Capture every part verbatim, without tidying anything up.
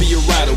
Be a rider,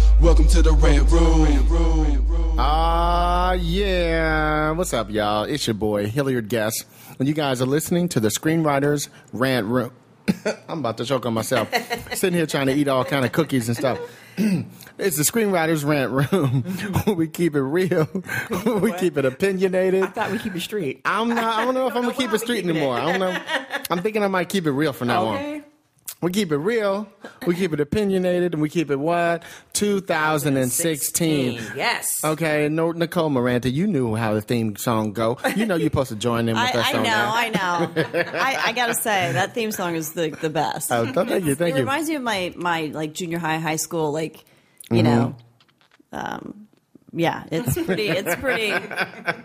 Welcome to the Red Room. Ah, uh, yeah. What's up, y'all? It's your boy, Hilliard Guess. And you guys are listening to the Screenwriters Rant Room. I'm about to choke on myself. Sitting here trying to eat all kind of cookies and stuff. It's the Screenwriters Rant Room. We keep it real. We keep it opinionated. I thought we keep it street. I'm not, I don't know if don't I'm going to keep it street anymore. It. I don't know. I'm thinking I might keep it real from now okay. on. We keep it real, we keep it opinionated, and we keep it what? two thousand sixteen. Yes. Okay, no, Nicole Maranti, you knew how the theme song go. You know you're supposed to join in with I, us I on know, that. I know, I know. I, I got to say, that theme song is the, the best. Oh, thank you, thank you. It reminds me of my, my like junior high, high school, like, you mm-hmm. know. Um, yeah, it's pretty, it's pretty,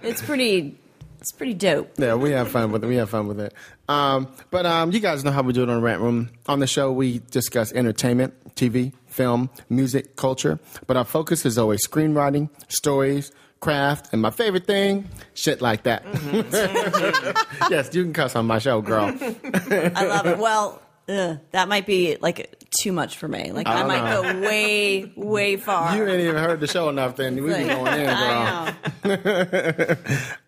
it's pretty... It's pretty dope. Yeah, we have fun with it. We have fun with it. Um, but um, you guys know how we do it on Rant Room. On the show, we discuss entertainment, T V, film, music, culture. But our focus is always screenwriting, stories, craft, and my favorite thing, shit like that. Mm-hmm. Yes, you can cuss on my show, girl. I love it. Well, ugh, that might be like too much for me. Like I, I might know. go way, way far. You ain't even heard the show enough, then we like, be going in, girl. I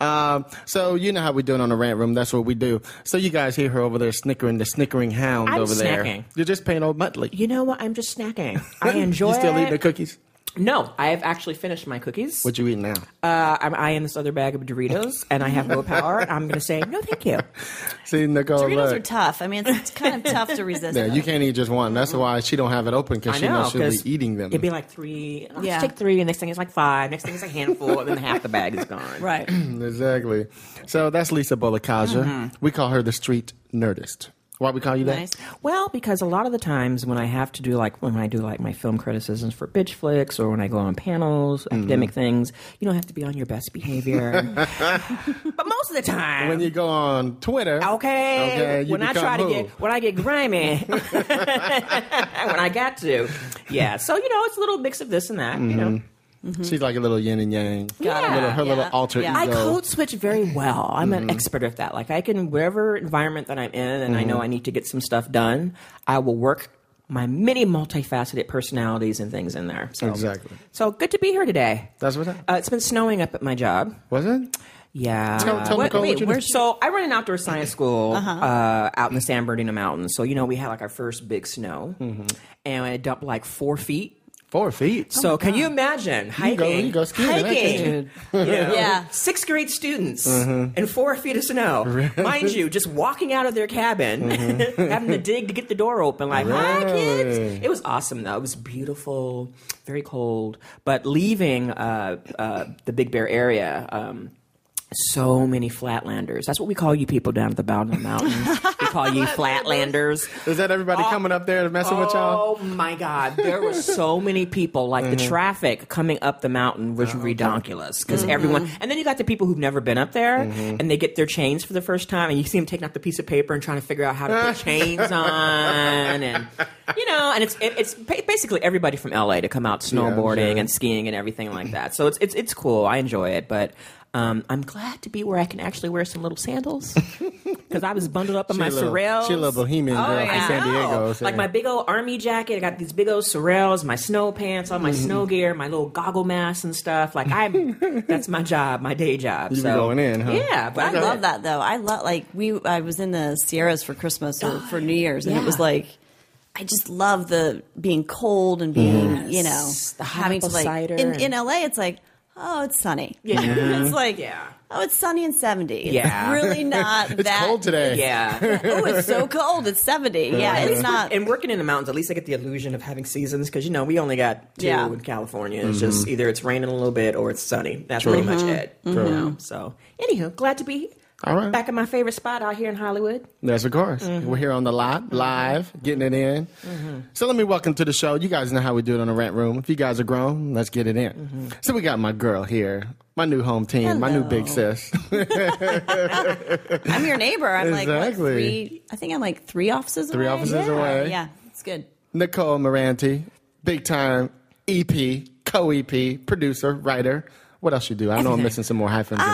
know. um, so you know how we do it on the Rant Room. That's what we do. So you guys hear her over there snickering, the snickering hound I'm over snacking. there. You're just paying old Muttley. You know what? I'm just snacking. I enjoy. You still it. eating the cookies? No, I have actually finished my cookies. What you eating now? Uh, I'm eyeing this other bag of Doritos, and I have no power. I'm going to say, no, thank you. See, Nicole, Doritos look. are tough. I mean, it's, it's kind of tough to resist. Yeah, them. You can't eat just one. That's why she don't have it open, because she know, knows she'll be eating them. It'd be like three. I'll yeah. just take three, and next thing it's like five. Next thing it's a handful, and then half the bag is gone. Right. Exactly. So that's Lisa Bolakaja. Mm-hmm. We call her the street nerdist. Why we call you that? Nice. Well, because a lot of the times when I have to do like when I do like my film criticisms for Bitch Flicks or when I go on panels, mm-hmm. academic things, you don't have to be on your best behavior. But most of the time, when you go on Twitter, okay, okay you when I try who? to get when I get grimy, when I got to, yeah. So you know, it's a little mix of this and that, mm-hmm. you know. Mm-hmm. She's like a little yin and yang. Yeah, little, her yeah, little alter yeah. ego. I code switch very well. I'm mm-hmm. an expert at that. Like I can, wherever environment that I'm in and mm-hmm. I know I need to get some stuff done, I will work my many multifaceted personalities and things in there. So, exactly. So good to be here today. That's what I... Uh, it's been snowing up at my job. Was it? Yeah. Tell, tell what, Nicole, wait, what so I run an outdoor science school uh-huh. uh, out in the San Bernardino Mountains. So, you know, we had like our first big snow mm-hmm. and it dumped like four feet. Four feet. So oh can God. you imagine hiking, you go, you go hiking, you know, yeah. sixth grade students mm-hmm. and four feet of snow. Really? Mind you, just walking out of their cabin, mm-hmm. having to dig to get the door open like, really? Hi, kids. It was awesome, though. It was beautiful, very cold. But leaving uh, uh, the Big Bear area... Um, So many flatlanders. That's what we call you people down at the bottom of the mountains. We call you flatlanders. Is that everybody oh, coming up there messing oh with y'all? Oh, my God. There were so many people. Like, mm-hmm. the traffic coming up the mountain was oh, redonkulous. Because mm-hmm. everyone... And then you got the people who've never been up there, mm-hmm. and they get their chains for the first time, and you see them taking out the piece of paper and trying to figure out how to put chains on. And, you know, and it's it, it's basically everybody from L A to come out snowboarding yeah, sure. and skiing and everything like that. So it's it's it's cool. I enjoy it, but... Um, I'm glad to be where I can actually wear some little sandals because I was bundled up in my little, Sorels. She's a little bohemian girl oh, yeah. from San Diego. So. Like my big old army jacket. I got these big old Sorels, my snow pants, all my mm-hmm. snow gear, my little goggle mask and stuff. Like I'm, that's my job, my day job. You so. be going in, huh? Yeah. But I, I love that though. I love like we, I was in the Sierras for Christmas or for New Year's and yeah. it was like. I just love the being cold and being, yes. you know, the having to like, cider in, and... in L A it's like, oh, it's sunny. Yeah. Mm-hmm. It's like, yeah. Oh, it's sunny and seventy. Yeah. It's really not it's that. It's cold today. Yeah. Oh, it's so cold. It's seventy. Yeah, it's not. And working in the mountains, at least I get the illusion of having seasons because, you know, we only got two yeah. in California. It's mm-hmm. just either it's raining a little bit or it's sunny. That's True. pretty much it. Mm-hmm. You know? So, anywho, glad to be All right. back at my favorite spot out here in Hollywood. Yes, of course. Mm-hmm. We're here on the lot, live, getting it in. Mm-hmm. So let me welcome to the show. You guys know how we do it on the Rant Room. If you guys are grown, let's get it in. Mm-hmm. So we got my girl here, my new home team, Hello. my new big sis. I'm your neighbor. I'm exactly. like, what, three, I think I'm like three offices three away. Three offices yeah. away. Yeah, it's good. Nicole Maranti, big time E P, co-E P, producer, writer. What else you do? I know I'm missing some more hyphens uh, in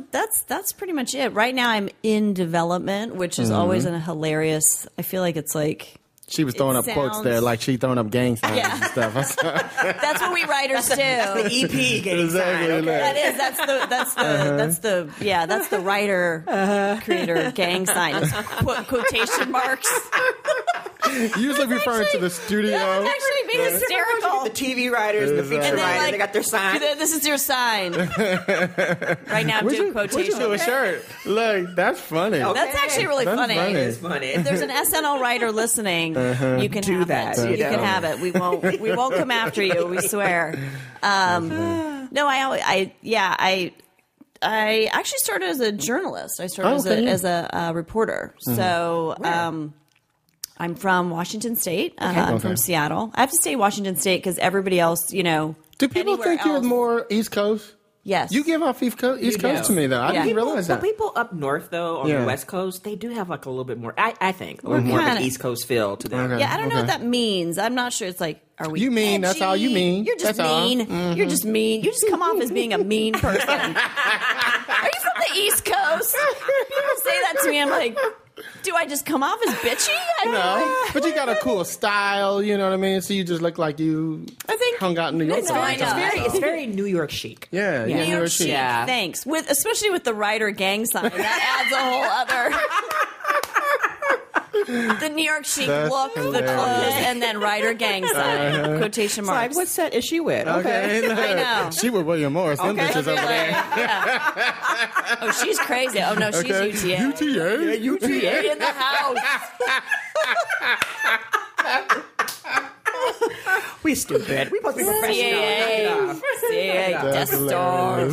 there. That's that's pretty much it. Right now I'm in development, which is mm-hmm. always a hilarious. I feel like it's like she was throwing up sounds... quotes there, like she throwing up gang signs yeah. and stuff. That's what we writers that's do. The, that's the E P gang exactly sign. Okay. That is. That's the. That's the. Uh-huh. That's the. Yeah. That's the writer uh-huh. creator gang sign. Qu- quotation marks. Usually that's referring actually, to the studio. That would actually be hysterical. The T V writers and the feature writers, like, they got their sign. This is your sign. Right now, I'm doing quotations. Where'd you do a shirt? Look, that's funny. Okay. That's actually really that's funny. funny. It is funny. If there's an S N L writer listening, uh-huh. you can do have that, it. You, you know? can have it. We won't. We won't come after you. We swear. Um, no, I. I. Yeah. I. I actually started as a journalist. I started oh, as, a, as a uh, reporter. Mm-hmm. So. Um, I'm from Washington State. Uh, okay. I'm okay. from Seattle. I have to say Washington State because everybody else, you know. Do people think else, you're more East Coast? Yes. You give off East Coast, East Coast to me, though. I yeah. didn't people, realize that. But people up north, though, on yeah. the West Coast, they do have like a little bit more, I, I think, a little mm-hmm. more of an East Coast feel to them. Okay. Yeah, I don't okay. know what that means. I'm not sure. It's like, are we You mean, edgy? That's all you mean. You're just that's mean. Mm-hmm. You're just mean. You just come off as being a mean person. Are you from the East Coast? People say that to me. I'm like... Do I just come off as bitchy? I don't no, know. But you got a cool style, you know what I mean? So you just look like you I think, hung out in New York. No, I know. It's, very, it's very New York chic. Yeah, yeah. New, New York chic. Yeah. Thanks. With, especially with the writer gang sign. That adds a whole other... The New York chic that's look, hilarious. The clothes, and then rider gang sign. Uh-huh. Quotation marks. It's like, what set is she with? Okay. okay. I know. She with William Morris. Okay. Them bitches over there. Yeah. Oh, she's crazy. Oh, no, she's okay. U T A. U T A? Yeah, U T A in the house. We stupid. We supposed to be professional. Sick. Death Star.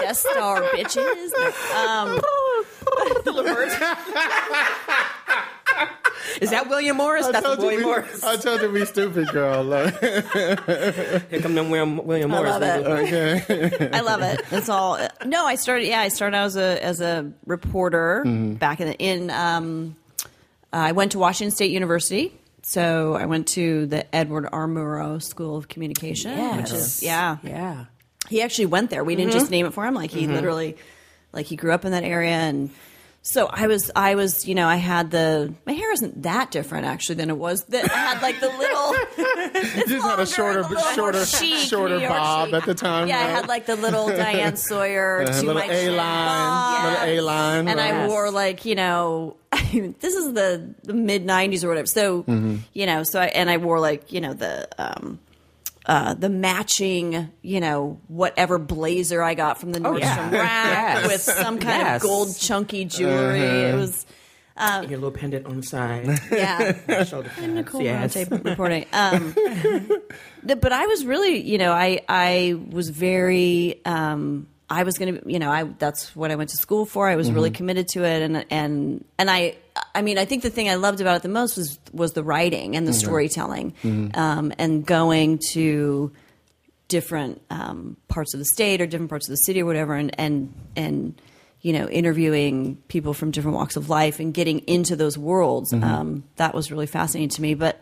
Death Star, bitches. Um, Is that William Morris? I That's William we, Morris. I told you we stupid, girl. Here come them William, William Morris. I love it. Okay. I love it. That's all. No, I started. Yeah, I started as a as a reporter mm-hmm. back in. The, in um, uh, I went to Washington State University. So I went to the Edward R. Murrow School of Communication. Yes. Which is, yeah. Yeah. He actually went there. We didn't mm-hmm. just name it for him. Like he mm-hmm. literally, like he grew up in that area and. So I was, I was, you know, I had the, my hair isn't that different actually than it was. That I had like the little, it's just had a shorter, shorter, chic, shorter bob chic. At the time. Yeah, right? I had like the little Diane Sawyer to little my A chin. Line, yes. little A line, and right. I wore like, you know, this is the, the mid nineties or whatever. So mm-hmm. you know, so I, and I wore like, you know, the. um Uh, the matching, you know, whatever blazer I got from the Nordstrom oh, yeah. rack yes. with some kind yes. of gold chunky jewelry. Uh-huh. It was um, your little pendant on the side. Yeah, shoulder pads. Nicole yes. Maranti reporting. Um, but I was really, you know, I I was very, um, I was going to, you know, I that's what I went to school for. I was mm-hmm. really committed to it, and and and I. I mean, I think the thing I loved about it the most was was the writing and the mm-hmm. storytelling mm-hmm. um, and going to different um, parts of the state or different parts of the city or whatever and, and, and you know, interviewing people from different walks of life and getting into those worlds. Mm-hmm. Um, that was really fascinating to me. But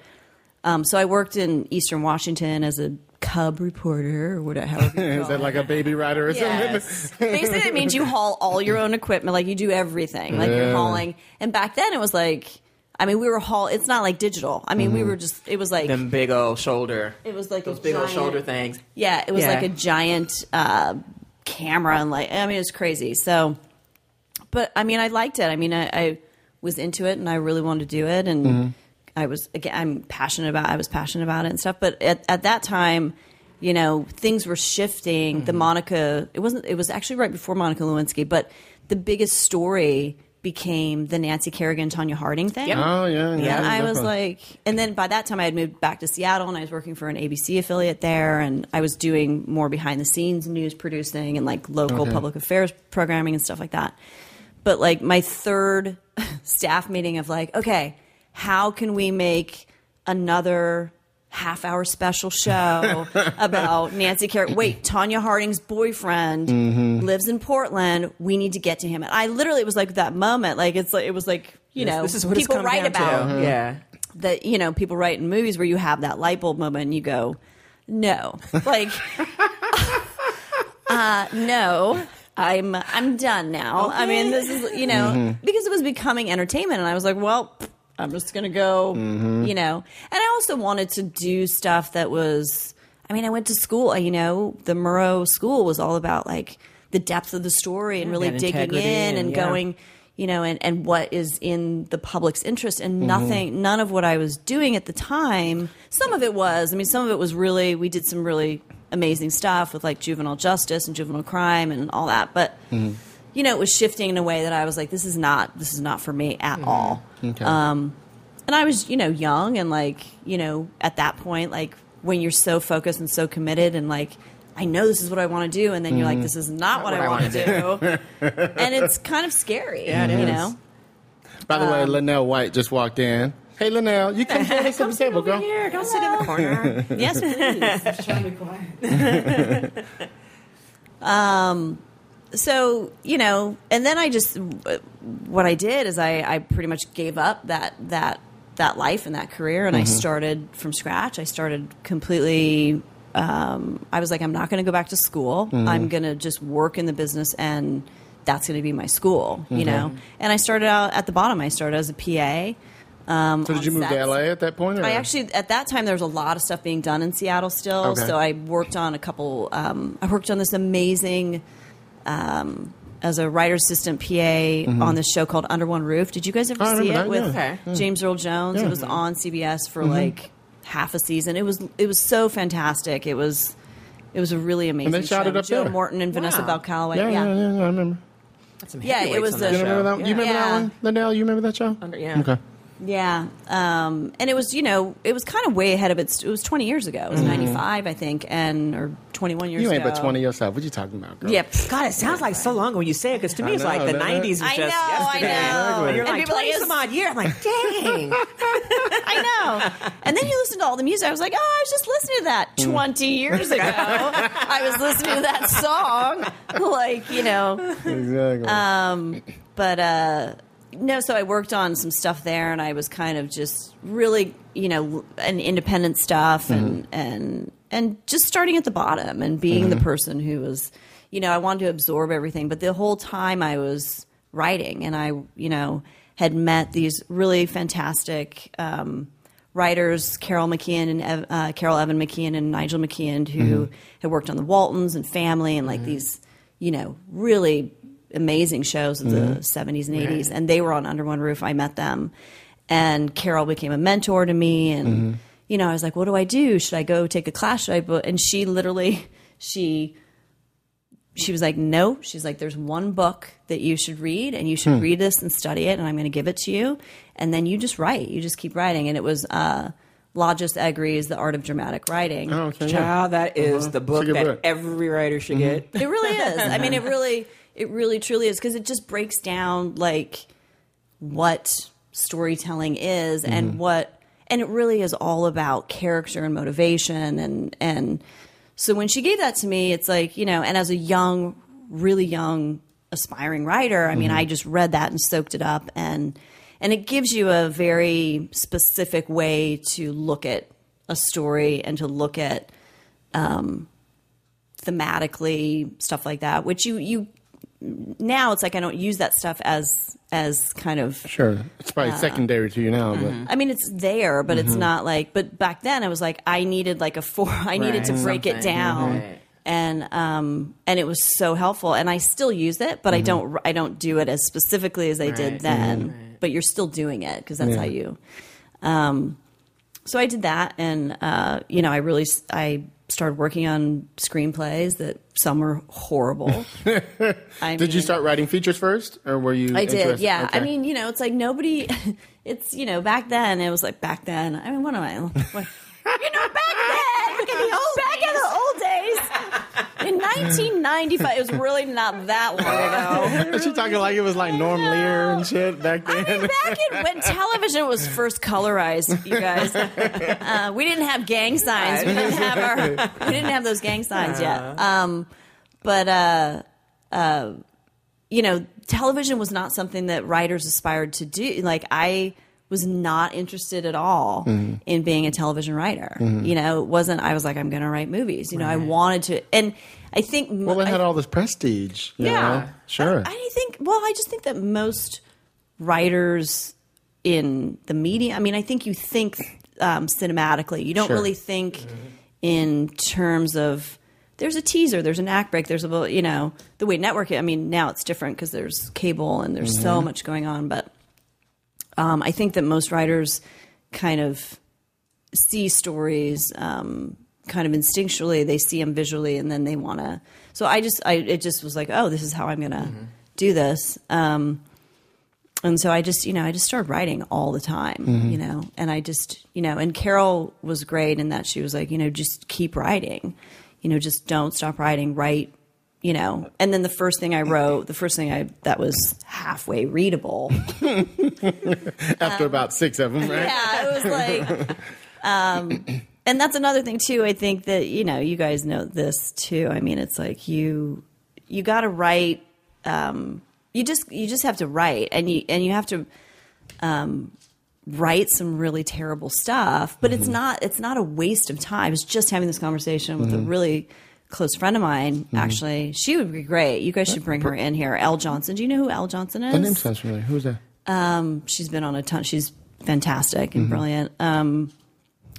um, so I worked in Eastern Washington as a cub reporter or whatever. Is that like a baby rider or yes. something? Basically, it means you haul all your own equipment. Like you do everything. Like yeah. you're hauling. And back then it was like, I mean, we were haul. It's not like digital. I mean, mm-hmm. we were just, it was like. Them big old shoulder. It was like those a big giant, old shoulder things. Yeah. It was yeah. like a giant uh, camera. And like, I mean, it was crazy. So, but I mean, I liked it. I mean, I, I was into it and I really wanted to do it. And mm-hmm. I was again. I'm passionate about. I was passionate about it and stuff. But at, at that time, you know, things were shifting. Mm-hmm. The Monica, it wasn't, it was actually right before Monica Lewinsky, but the biggest story became the Nancy Kerrigan, Tonya Harding thing. Yep. Oh, yeah. Yeah, and I was one. like, and then by that time I had moved back to Seattle and I was working for an A B C affiliate there, and I was doing more behind the scenes news producing and like local okay. public affairs programming and stuff like that. But like my third staff meeting of like, okay, how can we make another half hour special show about Nancy Kerrigan. Wait, Tonya Harding's boyfriend mm-hmm. lives in Portland. We need to get to him. And I literally, it was like that moment. Like it's like, it was like, you yes, know, this is what people write about uh-huh. yeah. that, you know, people write in movies where you have that light bulb moment and you go, no, like, uh, no, I'm, I'm done now. Okay. I mean, this is, you know, mm-hmm. because it was becoming entertainment and I was like, well, I'm just going to go, mm-hmm. you know. And I also wanted to do stuff that was – I mean, I went to school. You know, the Murrow School was all about, like, the depth of the story and really and digging in and yeah. going, you know, and, and what is in the public's interest. And nothing mm-hmm. – none of what I was doing at the time – some of it was. I mean, some of it was really – we did some really amazing stuff with, like, juvenile justice and juvenile crime and all that. But mm-hmm. – you know, it was shifting in a way that I was like, this is not, this is not for me at mm-hmm. all. Okay. Um, and I was, you know, young and like, you know, at that point, like when you're so focused and so committed and like, I know this is what I want to do. And then mm-hmm. you're like, this is not, not what, what I, I want to do. do. And it's kind of scary, yeah, it you is. know? By the um, way, Lynelle White just walked in. Hey, Lynelle, you come sit to the table, girl. Here. Come Hello. sit in the corner. Yes, please. I'm trying to be quiet. um... So, you know, and then I just, what I did is I, I pretty much gave up that, that, that life and that career. And mm-hmm. I started from scratch. I started completely, um, I was like, I'm not going to go back to school. Mm-hmm. I'm going to just work in the business and that's going to be my school, you mm-hmm. know? And I started out at the bottom. I started as a P A. Um, so did you move sets. to L A at that point? Or? I actually, at that time, there was a lot of stuff being done in Seattle still. Okay. So I worked on a couple, um, I worked on this amazing Um, as a writer assistant P A mm-hmm. on this show called Under One Roof. Did you guys ever see it that, with yeah. James Earl Jones? Yeah. It was on C B S for mm-hmm. like half a season. It was it was so fantastic. It was it was a really amazing. And they shot show. it up Joe there. Morton and wow. Vanessa Bell Calloway. Yeah, yeah, yeah, yeah, yeah I remember. That's some yeah, it was. On that you show. remember that? Yeah. You remember yeah. that one, Lynelle? You remember that show? Under, yeah. Okay. Yeah, um, and it was you know it was kind of way ahead of its. It was twenty years ago. It was mm-hmm. ninety-five, I think, and or twenty-one years. You ain't ago. But twenty yourself. What are you talking about, girl? Yeah, God, it sounds like so long ago when you say it because to me it's know, like the nineties was I just know, yesterday. I know, and you're and like twenty some odd year. I'm like, dang, I know. And then you listen to all the music. I was like, oh, I was just listening to that twenty years ago. I was listening to that song, like you know, exactly. Um, but. Uh, No, so I worked on some stuff there, and I was kind of just really, you know, an independent stuff, and mm-hmm. and and just starting at the bottom and being mm-hmm. the person who was, you know, I wanted to absorb everything, but the whole time I was writing, and I, you know, had met these really fantastic um, writers, Carol McKeon and uh, Carol Evan McKeon and Nigel McKeon, who mm-hmm. had worked on The Waltons and Family, and like mm-hmm. these, you know, really amazing shows of mm-hmm. the seventies and eighties, right. and they were on Under One Roof. I met them, and Carol became a mentor to me. And mm-hmm. you know, I was like, "What do I do? Should I go take a class? Should I?" Bo-? And she literally, she, she was like, "No." She's like, "There's one book that you should read, and you should hmm. read this and study it, and I'm going to give it to you, and then you just write. You just keep writing." And it was uh, Lajos Egri's The Art of Dramatic Writing. Oh, okay. Wow, that is uh-huh. the book that book. every writer should mm-hmm. get. It really is. I mean, it really. It really, truly is because it just breaks down like what storytelling is mm-hmm. and what – and it really is all about character and motivation. And, and so when she gave that to me, it's like, you know, and as a young, really young, aspiring writer, I mean, mm-hmm. I just read that and soaked it up. And, and it gives you a very specific way to look at a story and to look at um, thematically stuff like that, which you, you – now it's like I don't use that stuff as as kind of sure it's probably uh, secondary to you now mm-hmm. but I mean it's there but mm-hmm. it's not like but back then I was like I needed like a four I right. needed to break Something. it down right. and um and it was so helpful and I still use it but mm-hmm. I don't I don't do it as specifically as I right. did then mm-hmm. right. but you're still doing it because that's yeah. how you um so I did that and uh you know I really I started working on screenplays that some are horrible. I did mean, you start writing features first, or were you? I interested? did. Yeah. Okay. I mean, you know, it's like nobody. It's you know, back then it was like back then. I mean, what am I? What, you know, back then, back in the old back days. in the old days, in nineteen ninety-five, it was really not that long ago. Really, she talking like it was like Norm Lear and shit back then. I mean, back in, when television was first colorized, you guys, uh, we didn't have gang signs. We didn't have our, we didn't have those gang signs yet. Um, but uh, uh, you know, television was not something that writers aspired to do. Like I. was not interested at all mm-hmm. in being a television writer. Mm-hmm. You know, it wasn't, I was like, I'm going to write movies. You know, right. I wanted to. And I think. Well, it had I, all this prestige. You yeah. Know? Sure. I, I think, well, I just think that most writers in the media, I mean, I think you think um, cinematically. You don't sure. really think mm-hmm. in terms of, there's a teaser, there's an act break, there's a, you know, the way network, I mean, now it's different because there's cable and there's mm-hmm. so much going on, but. Um, I think that most writers kind of see stories um, kind of instinctually. They see them visually, and then they want to. So I just, I it just was like, oh, this is how I'm going to mm-hmm. do this. Um, and so I just, you know, I just started writing all the time, mm-hmm. you know. And I just, you know, and Carol was great in that she was like, you know, just keep writing. You know, just don't stop writing. Write. You know, and then the first thing I wrote, the first thing I that was halfway readable. After um, about six of them, right? Yeah, it was like, um, and that's another thing too. I think that you know, you guys know this too. I mean, it's like you you got to write. Um, you just you just have to write, and you and you have to um, write some really terrible stuff. But mm-hmm. it's not it's not a waste of time. It's just having this conversation with mm-hmm. a really. close friend of mine, actually. Mm-hmm. She would be great. You guys should bring her in here. Elle Johnson. Do you know who Elle Johnson is? That name sounds familiar. Who's that? Um, she's been on a ton. She's fantastic and mm-hmm. brilliant. Um,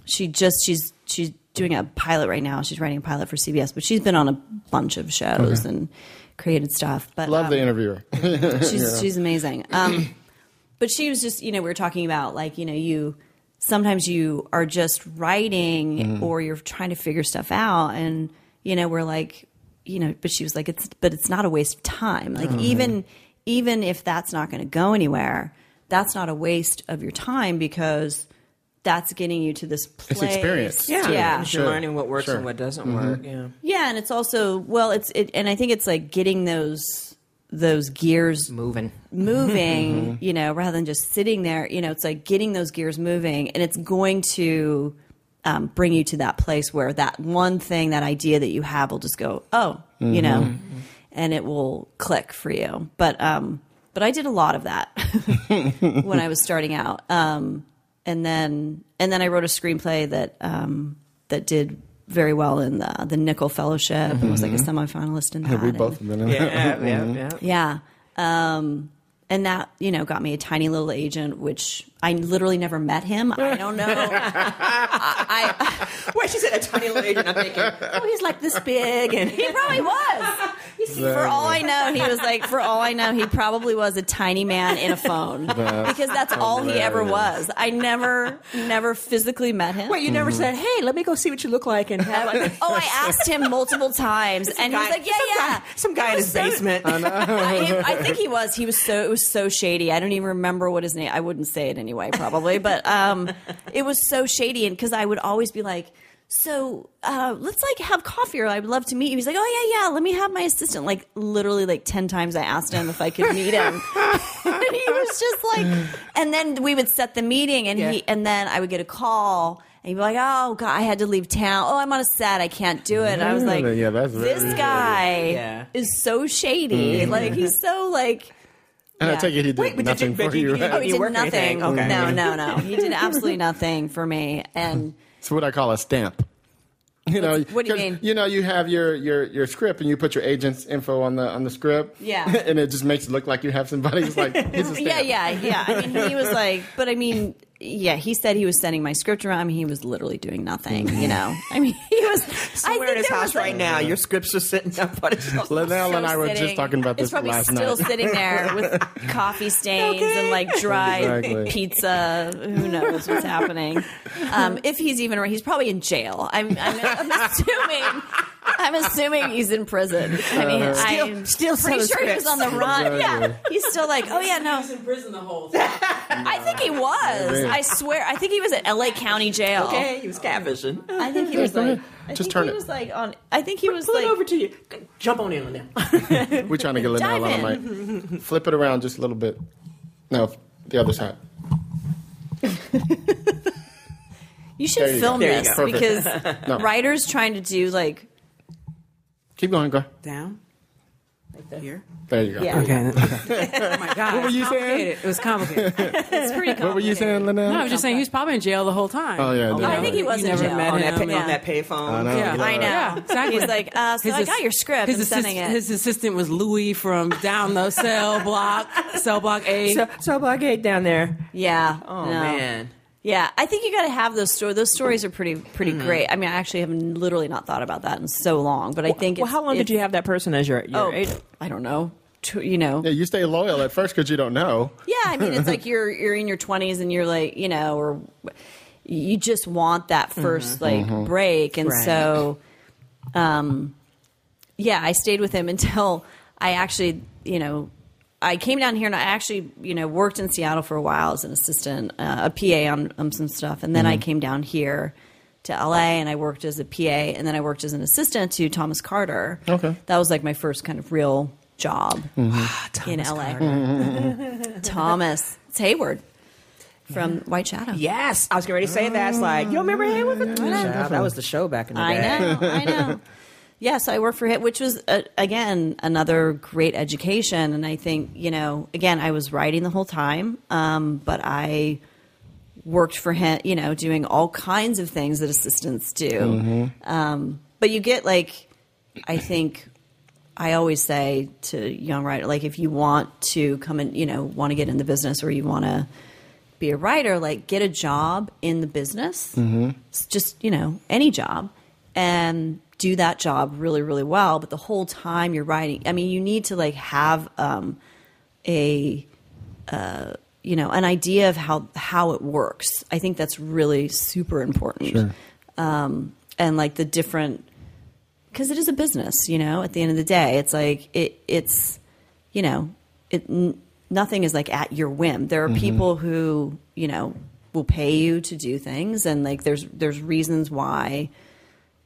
she just she's she's doing a pilot right now. She's writing a pilot for C B S, but she's been on a bunch of shows okay. and created stuff. But love um, the interviewer. she's yeah. she's amazing. Um, but she was just you know we were talking about like you know you sometimes you are just writing mm-hmm. or you're trying to figure stuff out and. You know, we're like, you know, but she was like, it's, but it's not a waste of time. Like, mm-hmm. even, even if that's not going to go anywhere, that's not a waste of your time because that's getting you to this place. It's experience. Yeah. yeah. You're sure. learning what works sure. and what doesn't mm-hmm. work. Yeah. Yeah. And it's also, well, it's, it, and I think it's like getting those, those gears moving, moving, mm-hmm. you know, rather than just sitting there, you know, it's like getting those gears moving and it's going to, Um, bring you to that place where that one thing, that idea that you have will just go, oh, mm-hmm. you know, mm-hmm. and it will click for you. But, um, but I did a lot of that when I was starting out. Um, and then, and then I wrote a screenplay that, um, that did very well in the, the Nicole Fellowship mm-hmm. and was like a semifinalist in that. Yeah, we both have been in yeah, that. Yeah, yeah, yeah. Yeah. Um, And that, you know, got me a tiny little agent, which I literally never met him. I don't know. I, I, when she said a tiny little agent, I'm thinking, oh, he's like this big. And he probably was. Exactly. For all I know, he was like, for all I know, he probably was a tiny man in a phone. That's because that's all hilarious. He ever was. I never, never physically met him. Wait, you never mm-hmm. said, hey, let me go see what you look like. And have like oh, I asked him multiple times. It's and he was like, yeah, some yeah. Guy, some guy in his so, basement. I, know. I think he was. He was so, it was so shady. I don't even remember what his name. I wouldn't say it anyway, probably, but um, it was so shady, and because I would always be like, so uh, let's like have coffee, or I would love to meet you. He's like, oh yeah, yeah, let me have my assistant. Like literally, like ten times I asked him if I could meet him, and he was just like, and then we would set the meeting, and yeah. he, and then I would get a call. And he'd be like, oh, God, I had to leave town. Oh, I'm on a set. I can't do it. And I was like, yeah, that's this really guy yeah. is so shady. Mm-hmm. Like, he's so, like... And yeah. I take it he did Wait, nothing did you, for you, you right? Oh, he did nothing. Okay. No, no, no. He did absolutely nothing for me. And it's what I call a stamp. You know, what do you mean? You know, you have your, your, your script and you put your agent's info on the on the script. Yeah. And it just makes it look like you have somebody who's like, it's a stamp. Yeah, yeah, yeah. I mean, he was like, but I mean... yeah, he said he was sending my script around. I mean, he was literally doing nothing, you know. I mean, he was somewhere in his house right now. Your scripts are sitting up on his shelf. Lynelle and I were just talking about this last night. It's probably still sitting there with coffee stains okay. and like dry exactly. pizza. Who knows what's happening? Um, if he's even around, he's probably in jail. I'm, I'm, I'm assuming. I'm assuming he's in prison. I mean, uh, I'm still, still pretty sure he was on the run. Exactly. Yeah, he's still like, oh yeah, no, he was in prison the whole time. I think he was. Really? I swear, I think he was at L A County Jail. Okay, he was catfishing. I think he was like, I just turn he it. Was like on. I think he was Put like it over to you. Jump on in on that. We're trying to get Lynelle on the mic. Flip it around just a little bit. No, the other side. You should you film go. This because no. writers trying to do like. Keep going, go. Down. Like that. Here. There you go. Yeah. Okay. Oh my God. What were you saying? It was complicated. It's pretty complicated. What were you saying, Lynelle? No, I was just saying he was probably in jail the whole time. Oh yeah. No, I think he was in jail. Met on, him. That pay, yeah. on that payphone. I know. Yeah. I know. Yeah, exactly. He's like, uh, so his I got your script. His, I'm sending it. His assistant was Louis from down the cell block, cell block eight, cell, cell block eight down there. Yeah. Oh no. man. Yeah, I think you got to have those stories. Those stories are pretty pretty mm. great. I mean, I actually have literally not thought about that in so long, but I think well, it's... Well, how long did you have that person as your, your oh, agent? I don't know. To, you know. Yeah, you stay loyal at first because you don't know. Yeah, I mean, it's like you're you're in your twenties and you're like, you know, or you just want that first, mm-hmm. like, mm-hmm. break. And right. so, um, yeah, I stayed with him until I actually, you know... I came down here and I actually, you know, worked in Seattle for a while as an assistant, uh, a P A on, on some stuff. And then mm-hmm. I came down here to L A and I worked as a P A and then I worked as an assistant to Thomas Carter. Okay. That was like my first kind of real job mm-hmm. in L A. Mm-hmm. Thomas. It's Hayward from yeah. White Shadow. Yes. I was getting ready to say that. It's like, you remember Hayward? Yeah, yeah, that was the show back in the I day. I know. I know. Yeah, so I worked for H I T, which was, uh, again, another great education. And I think, you know, again, I was writing the whole time, um, but I worked for him, you know, doing all kinds of things that assistants do. Mm-hmm. um, but you get, like, I think I always say to young writers, like, if you want to come and, you know, want to get in the business or you want to be a writer, like, get a job in the business. Mm-hmm. It's just, you know, any job. And... do that job really, really well, but the whole time you're writing, I mean, you need to like have um, a, uh, you know, an idea of how, how it works. I think that's really super important. Sure. Um, and like the different, cause it is a business, you know, at the end of the day, it's like, it, it's, you know, it, n nothing is like at your whim. There are mm-hmm. people who, you know, will pay you to do things. And like, there's, there's reasons why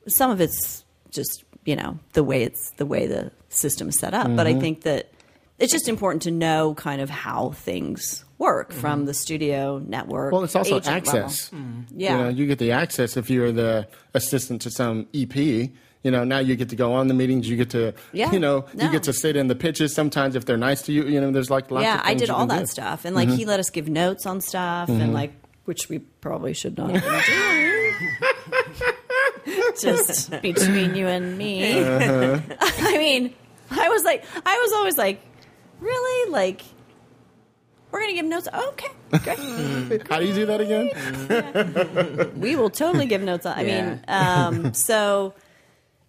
some of it's, just, you know, the way it's the way the system is set up. Mm-hmm. But I think that it's just important to know kind of how things work mm-hmm. from the studio network. Well, it's also access. Mm-hmm. Yeah. You know, you get the access if you're the assistant to some E P. You know, now you get to go on the meetings. You get to, yeah, you know, no. you get to sit in the pitches sometimes if they're nice to you. You know, there's like lots yeah, of things. Yeah, I did all that do. Stuff. And like mm-hmm. he let us give notes on stuff mm-hmm. and like, which we probably should not do. Just between you and me. Uh-huh. I mean, I was like, I was always like, really? Like, we're going to give notes. Oh, okay. Great. Great. How do you do that again? Yeah. We will totally give notes. I yeah. mean, um, so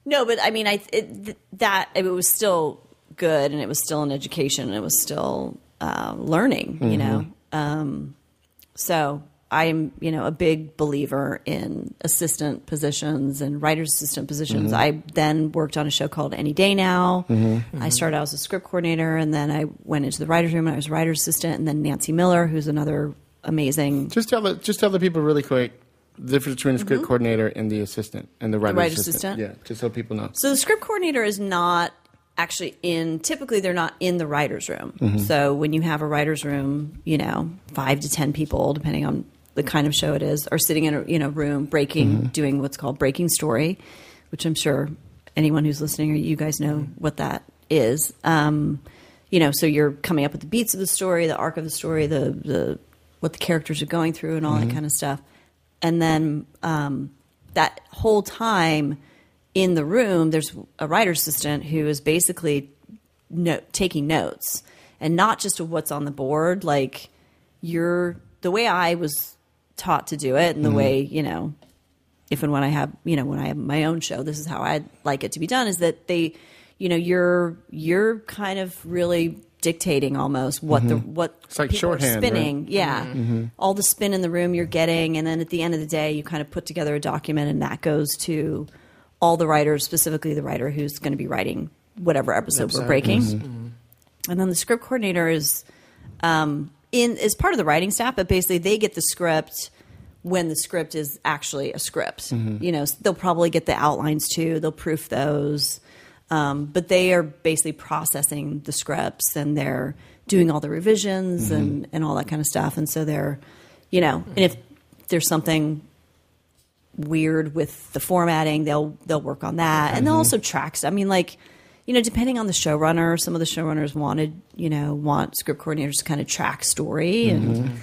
no, but I mean, I, it, that it was still good and it was still an education and it was still, uh, learning, mm-hmm. you know? Um, so I'm, you know, a big believer in assistant positions and writer's assistant positions. Mm-hmm. I then worked on a show called Any Day Now. Mm-hmm. Mm-hmm. I started out as a script coordinator, and then I went into the writer's room, and I was a writer's assistant, and then Nancy Miller, who's another amazing... Just tell the, just tell the people really quick the difference between the script mm-hmm. coordinator and the assistant, and the writer's, the writer's assistant. assistant. Yeah, just so people know. So the script coordinator is not... actually in, typically they're not in the writer's room. Mm-hmm. So when you have a writer's room, you know, five to ten people, depending on the kind of show it is, are sitting in a you know room breaking, mm-hmm. doing what's called breaking story, which I'm sure anyone who's listening or you guys know mm-hmm. what that is. Um, you know, so you're coming up with the beats of the story, the arc of the story, the, the what the characters are going through and all mm-hmm. that kind of stuff. And then um, that whole time... in the room, there's a writer's assistant who is basically no, taking notes and not just of what's on the board. Like you're, the way I was taught to do it, and the mm-hmm. way, you know, if and when I have, you know, when I have my own show, this is how I'd like it to be done, is that they, you know, you're you're kind of really dictating almost what mm-hmm. the what it's like shorthand, are spinning, right? Yeah, mm-hmm. all the spin in the room you're getting, and then at the end of the day, you kind of put together a document, and that goes to all the writers, specifically the writer who's going to be writing whatever episode Episode. we're breaking, mm-hmm. Mm-hmm. and then the script coordinator is um, in is part of the writing staff, but basically they get the script when the script is actually a script. Mm-hmm. You know, so they'll probably get the outlines too. They'll proof those. Um, but they are basically processing the scripts, and they're doing all the revisions mm-hmm. and, and all that kind of stuff. And so they're, you know, mm-hmm. and if there's something weird with the formatting, they'll they'll work on that. Mm-hmm. And they'll also track. I mean, like, you know, depending on the showrunner, some of the showrunners wanted, you know, want script coordinators to kind of track story mm-hmm. and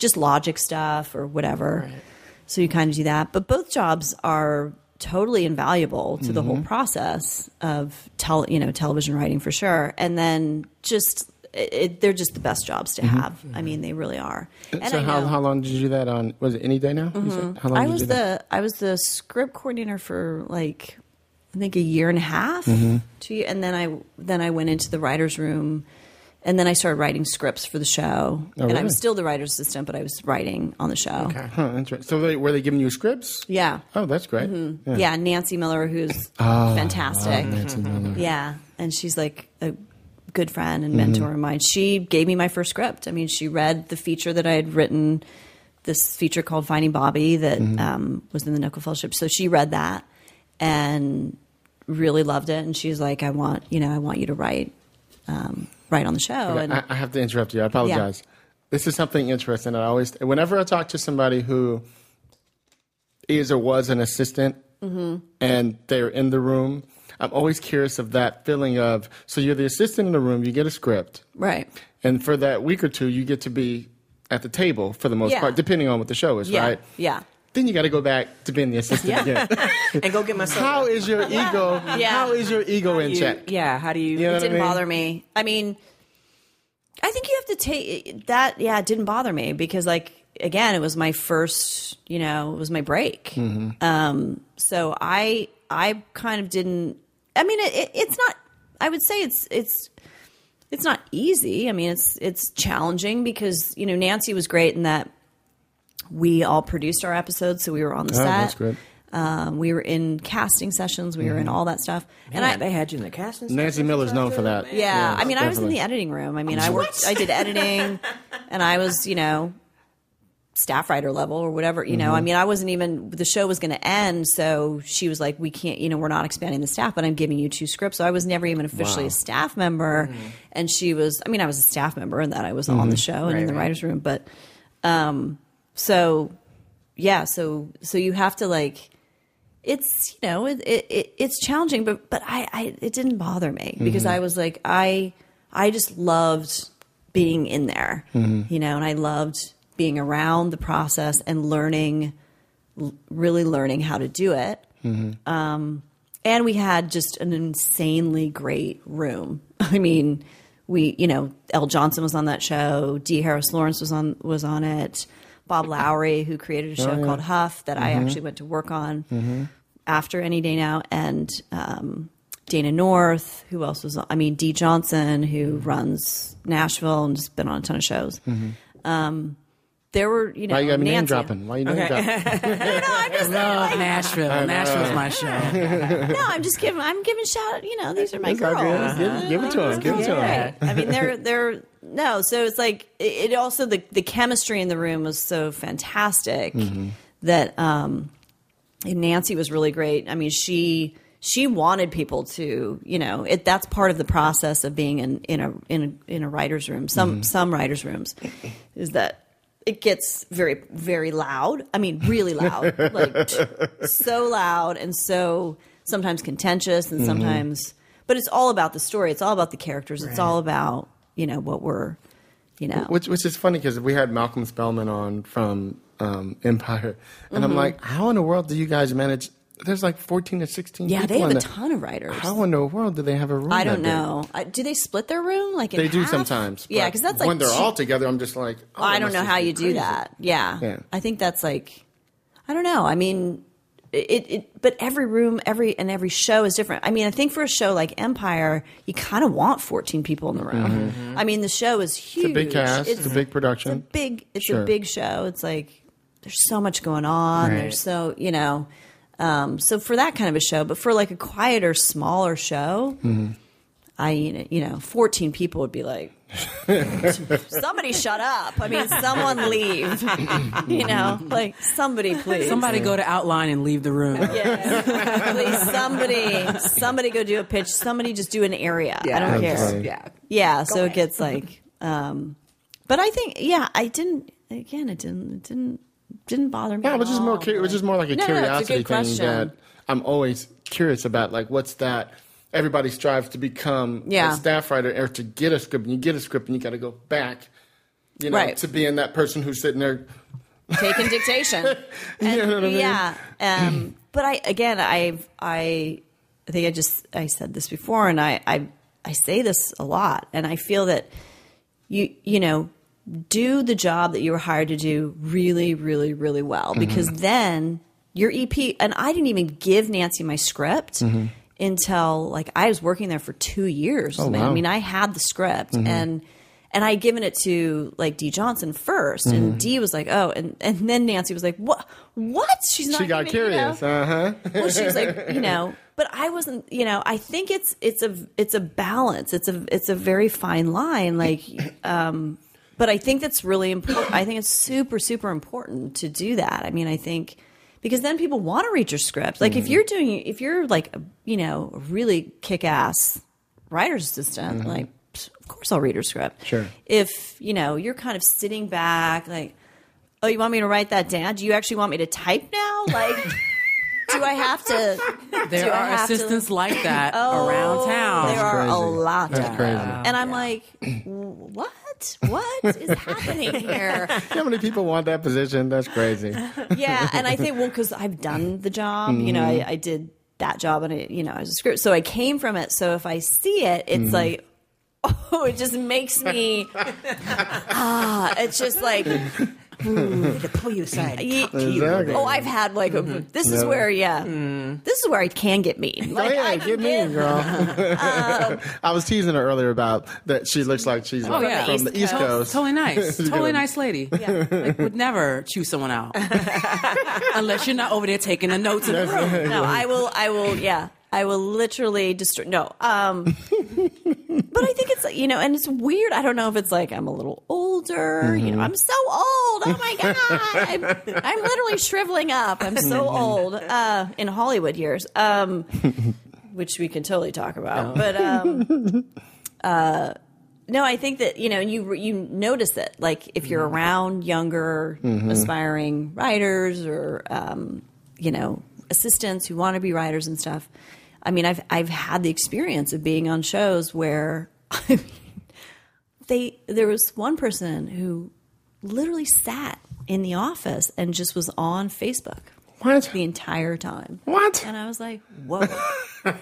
just logic stuff or whatever. Right. So you kind of do that. But both jobs are totally invaluable to mm-hmm. the whole process of tell you know television writing, for sure. And then just it, it, they're just the best jobs to mm-hmm. have. Mm-hmm. I mean, they really are. And so I how know, how long did you do that on? Was it Any Day Now? Mm-hmm. You said? How long I did was you do the that? I was the script coordinator for like I think a year and a half, mm-hmm. two, and then I then I went into the writer's room, and then I started writing scripts for the show. Oh, and really? I was still the writer's assistant, but I was writing on the show. Okay. Huh, that's right. So they, were they giving you scripts? Yeah. Oh, that's great. Mm-hmm. Yeah. yeah, Nancy Miller, who's oh, fantastic. Nancy Miller. Yeah, and she's like a good friend and mentor mm-hmm. of mine. She gave me my first script. I mean, she read the feature that I had written, this feature called Finding Bobby that mm-hmm. um, was in the Nicole Fellowship. So she read that and really loved it. And she's like, I want, you know, I want you to write um right on the show. And I, I have to interrupt you. I apologize. Yeah. This is something interesting. I always, whenever I talk to somebody who is or was an assistant mm-hmm. and they're in the room, I'm always curious of that feeling of, so you're the assistant in the room, you get a script. Right. And for that week or two, you get to be at the table for the most yeah. part, depending on what the show is, yeah. right? Yeah. Then you got to go back to being the assistant yeah. again. And go get my soda. How is your ego? Yeah. How is your ego how in you, check? Yeah. How do you? you know it didn't I mean? bother me. I mean, I think you have to take that. Yeah, it didn't bother me because, like, again, it was my first. You know, it was my break. Mm-hmm. Um, so I, I kind of didn't. I mean, it, it, it's not. I would say it's it's. It's not easy. I mean, it's it's challenging because, you know, Nancy was great in that. We all produced our episodes, so we were on the oh, set. That's great. Um, we were in casting sessions. We mm-hmm. were in all that stuff. Man, and I, they had you in the casting sessions. Nancy Miller's known for that. Yeah. yeah I mean, definitely. I was in the editing room. I mean, I worked, I did editing, and I was, you know, staff writer level or whatever. You mm-hmm. know, I mean, I wasn't even, the show was going to end, so she was like, we can't, you know, we're not expanding the staff, but I'm giving you two scripts. So I was never even officially wow. a staff member. Mm-hmm. And she was, I mean, I was a staff member in that I was mm-hmm. on the show and right, in the right. writer's room, but, um, So, yeah, so so you have to, like, it's, you know, it, it it's challenging, but but I, I it didn't bother me because mm-hmm. I was like, I I just loved being in there, mm-hmm. you know, and I loved being around the process and learning, really learning how to do it. Mm-hmm. Um, and we had just an insanely great room. I mean, we, you know, Elle Johnson was on that show. Dee Harris-Lawrence was on was on it. Bob Lowry, who created a show oh, yeah. called HUFF that mm-hmm. I actually went to work on mm-hmm. after Any Day Now, and um, Dana North, who else was on? I mean, Dee Johnson, who mm-hmm. runs Nashville and has been on a ton of shows. Mm-hmm. Um, there were, you know, Why you got me name dropping? Why you name okay. dropping? no, no, I'm just no, like, Nashville. Nashville's my show. no, I'm just giving. I'm giving shout. You know, these are my That's girls. Uh-huh. Give, give it to them. Give it to them. I mean, they're they're. No, so it's like it also the, the chemistry in the room was so fantastic mm-hmm. that um, and Nancy was really great. I mean, she she wanted people to, you know, it, that's part of the process of being in in a in a, in a writer's room. Some mm-hmm. some writers' rooms is that it gets very very loud. I mean, really loud, like so loud and so sometimes contentious and mm-hmm. sometimes. But it's all about the story. It's all about the characters. Right. It's all about. You know, what we're, you know. Which which is funny because we had Malcolm Spellman on from um, Empire. And mm-hmm. I'm like, how in the world do you guys manage there's like fourteen to sixteen yeah, people. Yeah, they have a ton of writers. How in the world do they have a room? I don't know. I, do they split their room? Like in They do half? sometimes. Yeah, because that's like when they're two, all together, I'm just like, oh, I don't know how you crazy. do that. Yeah. yeah. I think that's like, I don't know. I mean, it, it, but every room, every and every show is different. I mean, I think for a show like Empire, you kind of want fourteen people in the room. Mm-hmm. I mean, the show is huge. It's a big cast. It's, it's a big production. It's a big, it's sure. a big show. It's like, there's so much going on. Right. There's so, you know. Um, so for that kind of a show, but for like a quieter, smaller show, mm-hmm. I, you know, fourteen people would be like, somebody shut up. I mean, someone leave, you know, like somebody, please. Somebody go to outline and leave the room. Yeah. Please, somebody, somebody go do a pitch. Somebody just do an area. Yeah. I don't okay. care. Yeah. Yeah. Go so ahead. It gets like, um, but I think, yeah, I didn't, again, it didn't, it didn't. Didn't bother me. Yeah, which is more, which is more like a no, curiosity no, a thing question. that I'm always curious about. Like, what's that? Everybody strives to become yeah. a staff writer or to get a script, and you get a script, and you got to go back, you know, right. to being that person who's sitting there taking dictation. you and, know what I mean? Yeah. Um, but I again, I I I think I just I said this before, and I I I say this a lot, and I feel that you you know. do the job that you were hired to do really, really, really well, because mm-hmm. then your E P, and I didn't even give Nancy my script mm-hmm. until like I was working there for two years. Oh, wow. I mean, I had the script mm-hmm. and, and I had given it to like Dee Johnson first mm-hmm. and Dee was like, oh, and, and then Nancy was like, what, what? She's not, she got curious. You know? Uh-huh. Well, she was like, you know, but I wasn't, you know, I think it's, it's a, it's a balance. It's a, it's a very fine line. Like, um, but I think that's really important. I think it's super, super important to do that. I mean, I think because then people want to read your script. Like mm-hmm. if you're doing, if you're like, a, you know, a really kick-ass writer's assistant, mm-hmm. like of course I'll read your script. Sure. If, you know, you're kind of sitting back like, oh, you want me to write that down? Do you actually want me to type now? Like do I have to? There are assistants to, like that oh, around town. There are a lot of them. And I'm yeah. like, what? What is happening here? How many people want that position? That's crazy. Yeah, and I think, well, because I've done the job. Mm-hmm. You know, I, I did that job, and I, you know, I was a script. So I came from it. So if I see it, it's mm-hmm. like, oh, it just makes me. ah, it's just like. Ooh, to pull you aside. Yeah. Exactly. Oh, I've had like a, mm-hmm. this is no. where yeah, mm. this is where I can get mean. Like, oh, yeah, I get mean, girl. um, I was teasing her earlier about that. She looks like she's oh, like yeah. from East the Coast. East Coast. Totally nice, totally nice lady. Yeah, like, would never chew someone out unless you're not over there taking the notes in the room. No, I will. I will. Yeah, I will literally destroy. No, um, but I think it's you know, and it's weird. I don't know if it's like I'm a little older. Mm-hmm. You know, I'm so old. Oh my god, I'm, I'm literally shriveling up. I'm so old uh, in Hollywood years, um, which we can totally talk about. But um, uh, no, I think that you know, you you notice it. Like if you're around younger mm-hmm. aspiring writers or um, you know assistants who want to be writers and stuff. I mean, I've I've had the experience of being on shows where I mean, they there was one person who literally sat in the office and just was on Facebook what? the entire time. What? And I was like, whoa!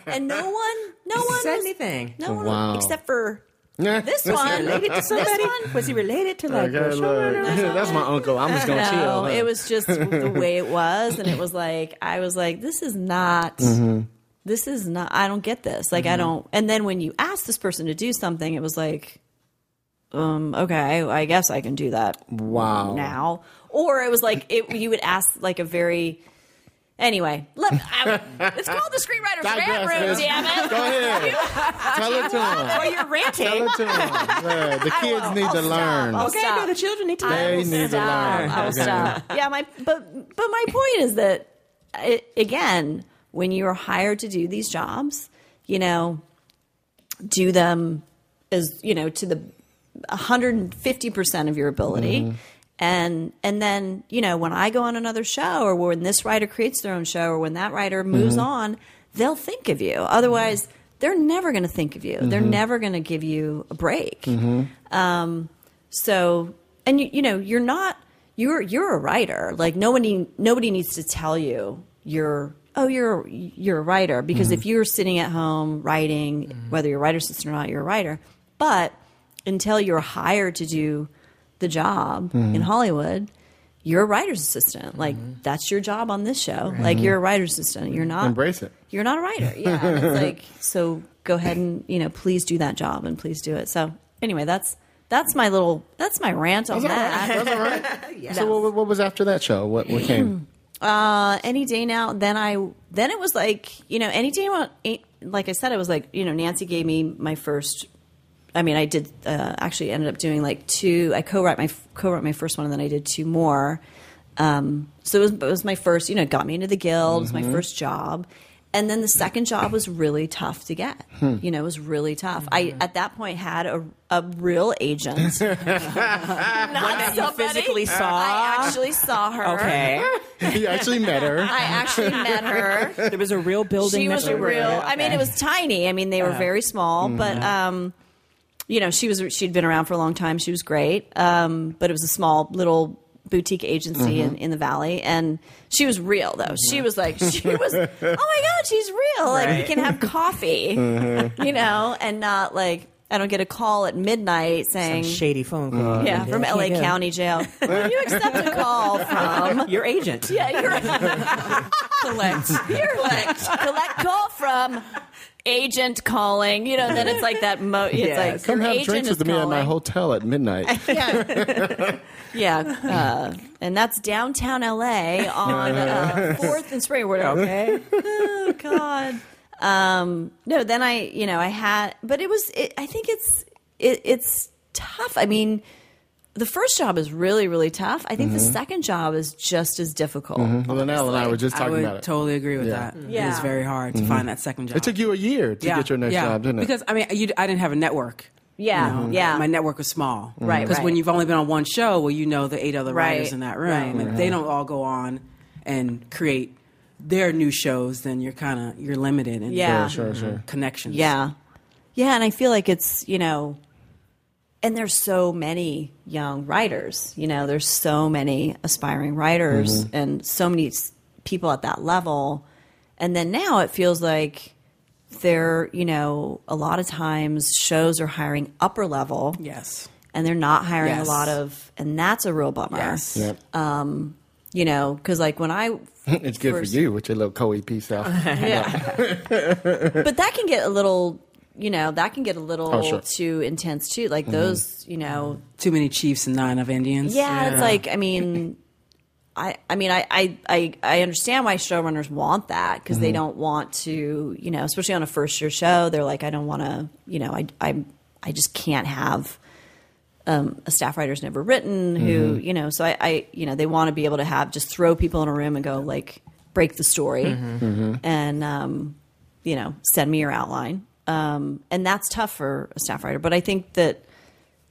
And no one, no one said was, anything. No one, wow. except for. This one, related to somebody? One? Was he related to like? Okay, that's my uncle. I'm just gonna no, chill. Huh? It was just the way it was, and it was like I was like, this is not. Mm-hmm. This is not. I don't get this. Like mm-hmm. I don't. And then when you ask this person to do something, it was like, um, okay, I guess I can do that. Wow. Now, or it was like it. You would ask like a very. Anyway, let, I, it's called the Screenwriter's Rant Room, damn it. Go ahead. Tell it to them. Well, you're ranting. Tell it to them. The kids will, need I'll to stop. learn. I'll okay, stop. no, the children need to they learn. They need stop. to learn. I'll okay. stop. Yeah, my, but, but my point is that, it, again, when you are hired to do these jobs, you know, do them as, you know, to the one hundred fifty percent of your ability. Mm-hmm. And and then, you know, when I go on another show or when this writer creates their own show or when that writer moves mm-hmm. on, they'll think of you. Otherwise, mm-hmm. they're never going to think of you. Mm-hmm. They're never going to give you a break. Mm-hmm. Um, so and, you, you know, you're not you're you're a writer like no one nobody needs to tell you you're oh, you're you're a writer, because mm-hmm. if you're sitting at home writing, mm-hmm. whether you're a writer's assistant or not, you're a writer. But until you're hired to do the job mm-hmm. in Hollywood, you're a writer's assistant. Like mm-hmm. that's your job on this show. Right. Like you're a writer's assistant. You're not embrace it. You're not a writer. Yeah. It's like, so go ahead and, you know, please do that job and please do it. So anyway, that's that's my little that's my rant on that. That's all right. That's all right. Yeah. So what, what was after that show? What what came? Uh, Any Day Now. Then I then it was like, you know, Any Day Now. Like I said, it was like, you know, Nancy gave me my first. I mean, I did uh, actually ended up doing like two. I co-wrote my co-wrote my first one, and then I did two more. Um, so it was, it was my first. You know, it got me into the guild. Mm-hmm. It was my first job, and then the second job was really tough to get. Hmm. You know, it was really tough. Mm-hmm. I at that point had a a real agent, not that you physically saw. I actually saw her. Okay, you actually met her. I actually met her. There was a real building. She was a real. Okay. I mean, it was tiny. I mean, they were very small, mm-hmm. but. Um, You know, she was she'd been around for a long time. She was great, um, but it was a small little boutique agency mm-hmm. in, in the Valley, and she was real though. She was like, she was, oh my God, she's real. Like right. we can have coffee, mm-hmm. you know, and not like I don't get a call at midnight saying some shady phone call, uh, yeah, from L A County Jail. Will you accept a call from your agent? Yeah, your collect, your collect, collect call from. Agent calling, you know, and then it's like that. Mo- it's yeah. like come have drinks with me calling. At my hotel at midnight. yeah, yeah, uh, and that's downtown L A on uh, Fourth and Spring. We're okay. Oh God. Um, no, then I, you know, I had, but it was. It, I think it's it, it's tough. I mean, the first job is really, really tough. I think mm-hmm. the second job is just as difficult. Mm-hmm. Well, then Elle and I were just talking about it. I would totally agree with yeah. that. Yeah. It was very hard mm-hmm. to find that second job. It took you a year to yeah. get your next yeah. job, didn't it? Because, I mean, you, I didn't have a network. Yeah, you know? Yeah. My network was small. Mm-hmm. Right, because right. when you've only been on one show, well, you know the eight other right. writers in that room. Right. And right. they don't all go on and create their new shows, then you're kind of, you're limited in yeah. sure, sure, sure. connections. Yeah. Yeah, and I feel like it's, you know... And there's so many young writers, you know, there's so many aspiring writers mm-hmm. and so many people at that level. And then now it feels like they're, you know, a lot of times shows are hiring upper level. Yes. And they're not hiring yes. a lot of, and that's a real bummer. Yes. Yep. Um, you know, because like when I... It's good first, for you with your little co-E P stuff. Yeah. But that can get a little... You know, that can get a little oh, sure. too intense, too. Like mm-hmm. those, you know... Too many chiefs and nine of Indians. Yeah, yeah. It's like, I mean, I I mean, I, I, I, I understand why showrunners want that because mm-hmm. they don't want to, you know, especially on a first-year show, they're like, I don't want to, you know, I, I, I just can't have um, a staff writer's never written who, mm-hmm. you know, so I, I, you know, they want to be able to have just throw people in a room and go, like, break the story mm-hmm. Mm-hmm. and, um, you know, send me your outline. Um, and that's tough for a staff writer, but I think that,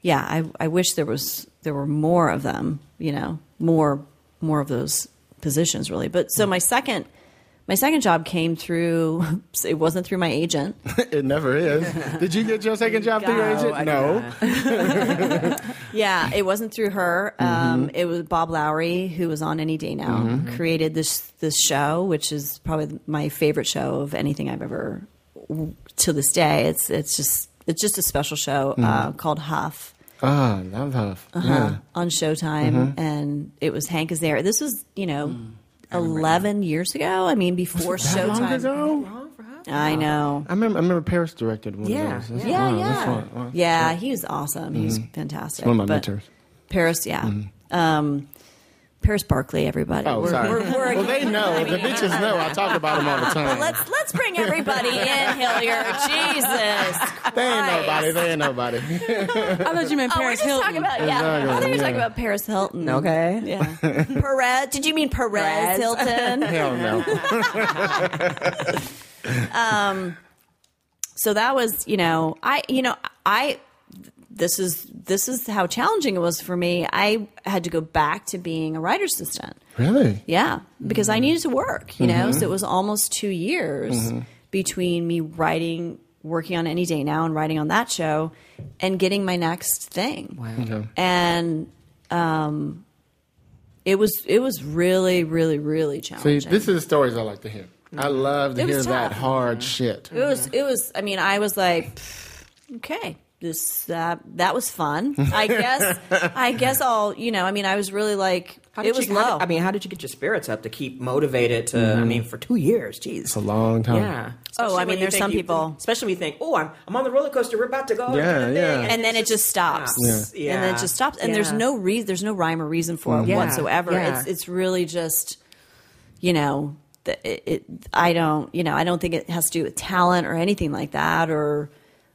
yeah, I, I wish there was, there were more of them, you know, more, more of those positions really. But so my second, my second job came through, it wasn't through my agent. It never is. Did you get your second job through your agent? I no. Yeah, it wasn't through her. Um, mm-hmm. It was Bob Lowry, who was on Any Day Now, mm-hmm. created this, this show, which is probably my favorite show of anything I've ever to this day. It's it's just it's just a special show uh, mm-hmm. called HUFF. Ah, oh, love HUFF. Uh-huh. Yeah. On Showtime, mm-hmm. and it was Hank is there. This was you know mm, eleven that. years ago. I mean before was it that Showtime. Long ago? I know. I remember. I remember Paris directed one yeah. of those. That's, yeah, wow, yeah, wow. yeah. He was awesome. Mm-hmm. He was fantastic. It's one of my but mentors. Paris, yeah. Mm-hmm. Um, Paris Barkley, everybody. Oh, we're, sorry. We're, we're well, they know. I mean, the bitches know. I talk about them all the time. But let's let's bring everybody in, Hilliard. Jesus Christ. They ain't nobody. They ain't nobody. I thought you meant Paris oh, Hilton. Talking about, yeah. Exactly. I thought you were yeah. talking about Paris Hilton. Okay. Yeah. Perez. Did you mean Perez Hilton? Hell no. um. So that was, you know, I, you know, I. This is this is how challenging it was for me. I had to go back to being a writer's assistant. Really? Yeah, because mm-hmm. I needed to work, you mm-hmm. know? So it was almost two years mm-hmm. between me writing, working on Any Day Now and writing on that show and getting my next thing. Wow. Okay. And um, it was it was really, really, really challenging. See, this is the stories I like to hear. I love to hear that hard shit. It was, it was, I mean, I was like, okay, this, uh, that was fun. I guess, I guess I'll, you know, I mean, I was really like, it was low. I mean, how did you get your spirits up to keep motivated to, mm-hmm. I mean, for two years, geez. It's a long time. Yeah. Especially oh, I mean, there's some people. Especially when you think, oh, I'm, I'm on the roller coaster. We're about to go. Yeah, and yeah. And then it just stops. stops. Yeah. And then it just stops. And yeah. there's no reason, there's no rhyme or reason for it yeah. whatsoever. Yeah. It's, it's really just, you know, the, it, it, I don't, you know, I don't think it has to do with talent or anything like that, or,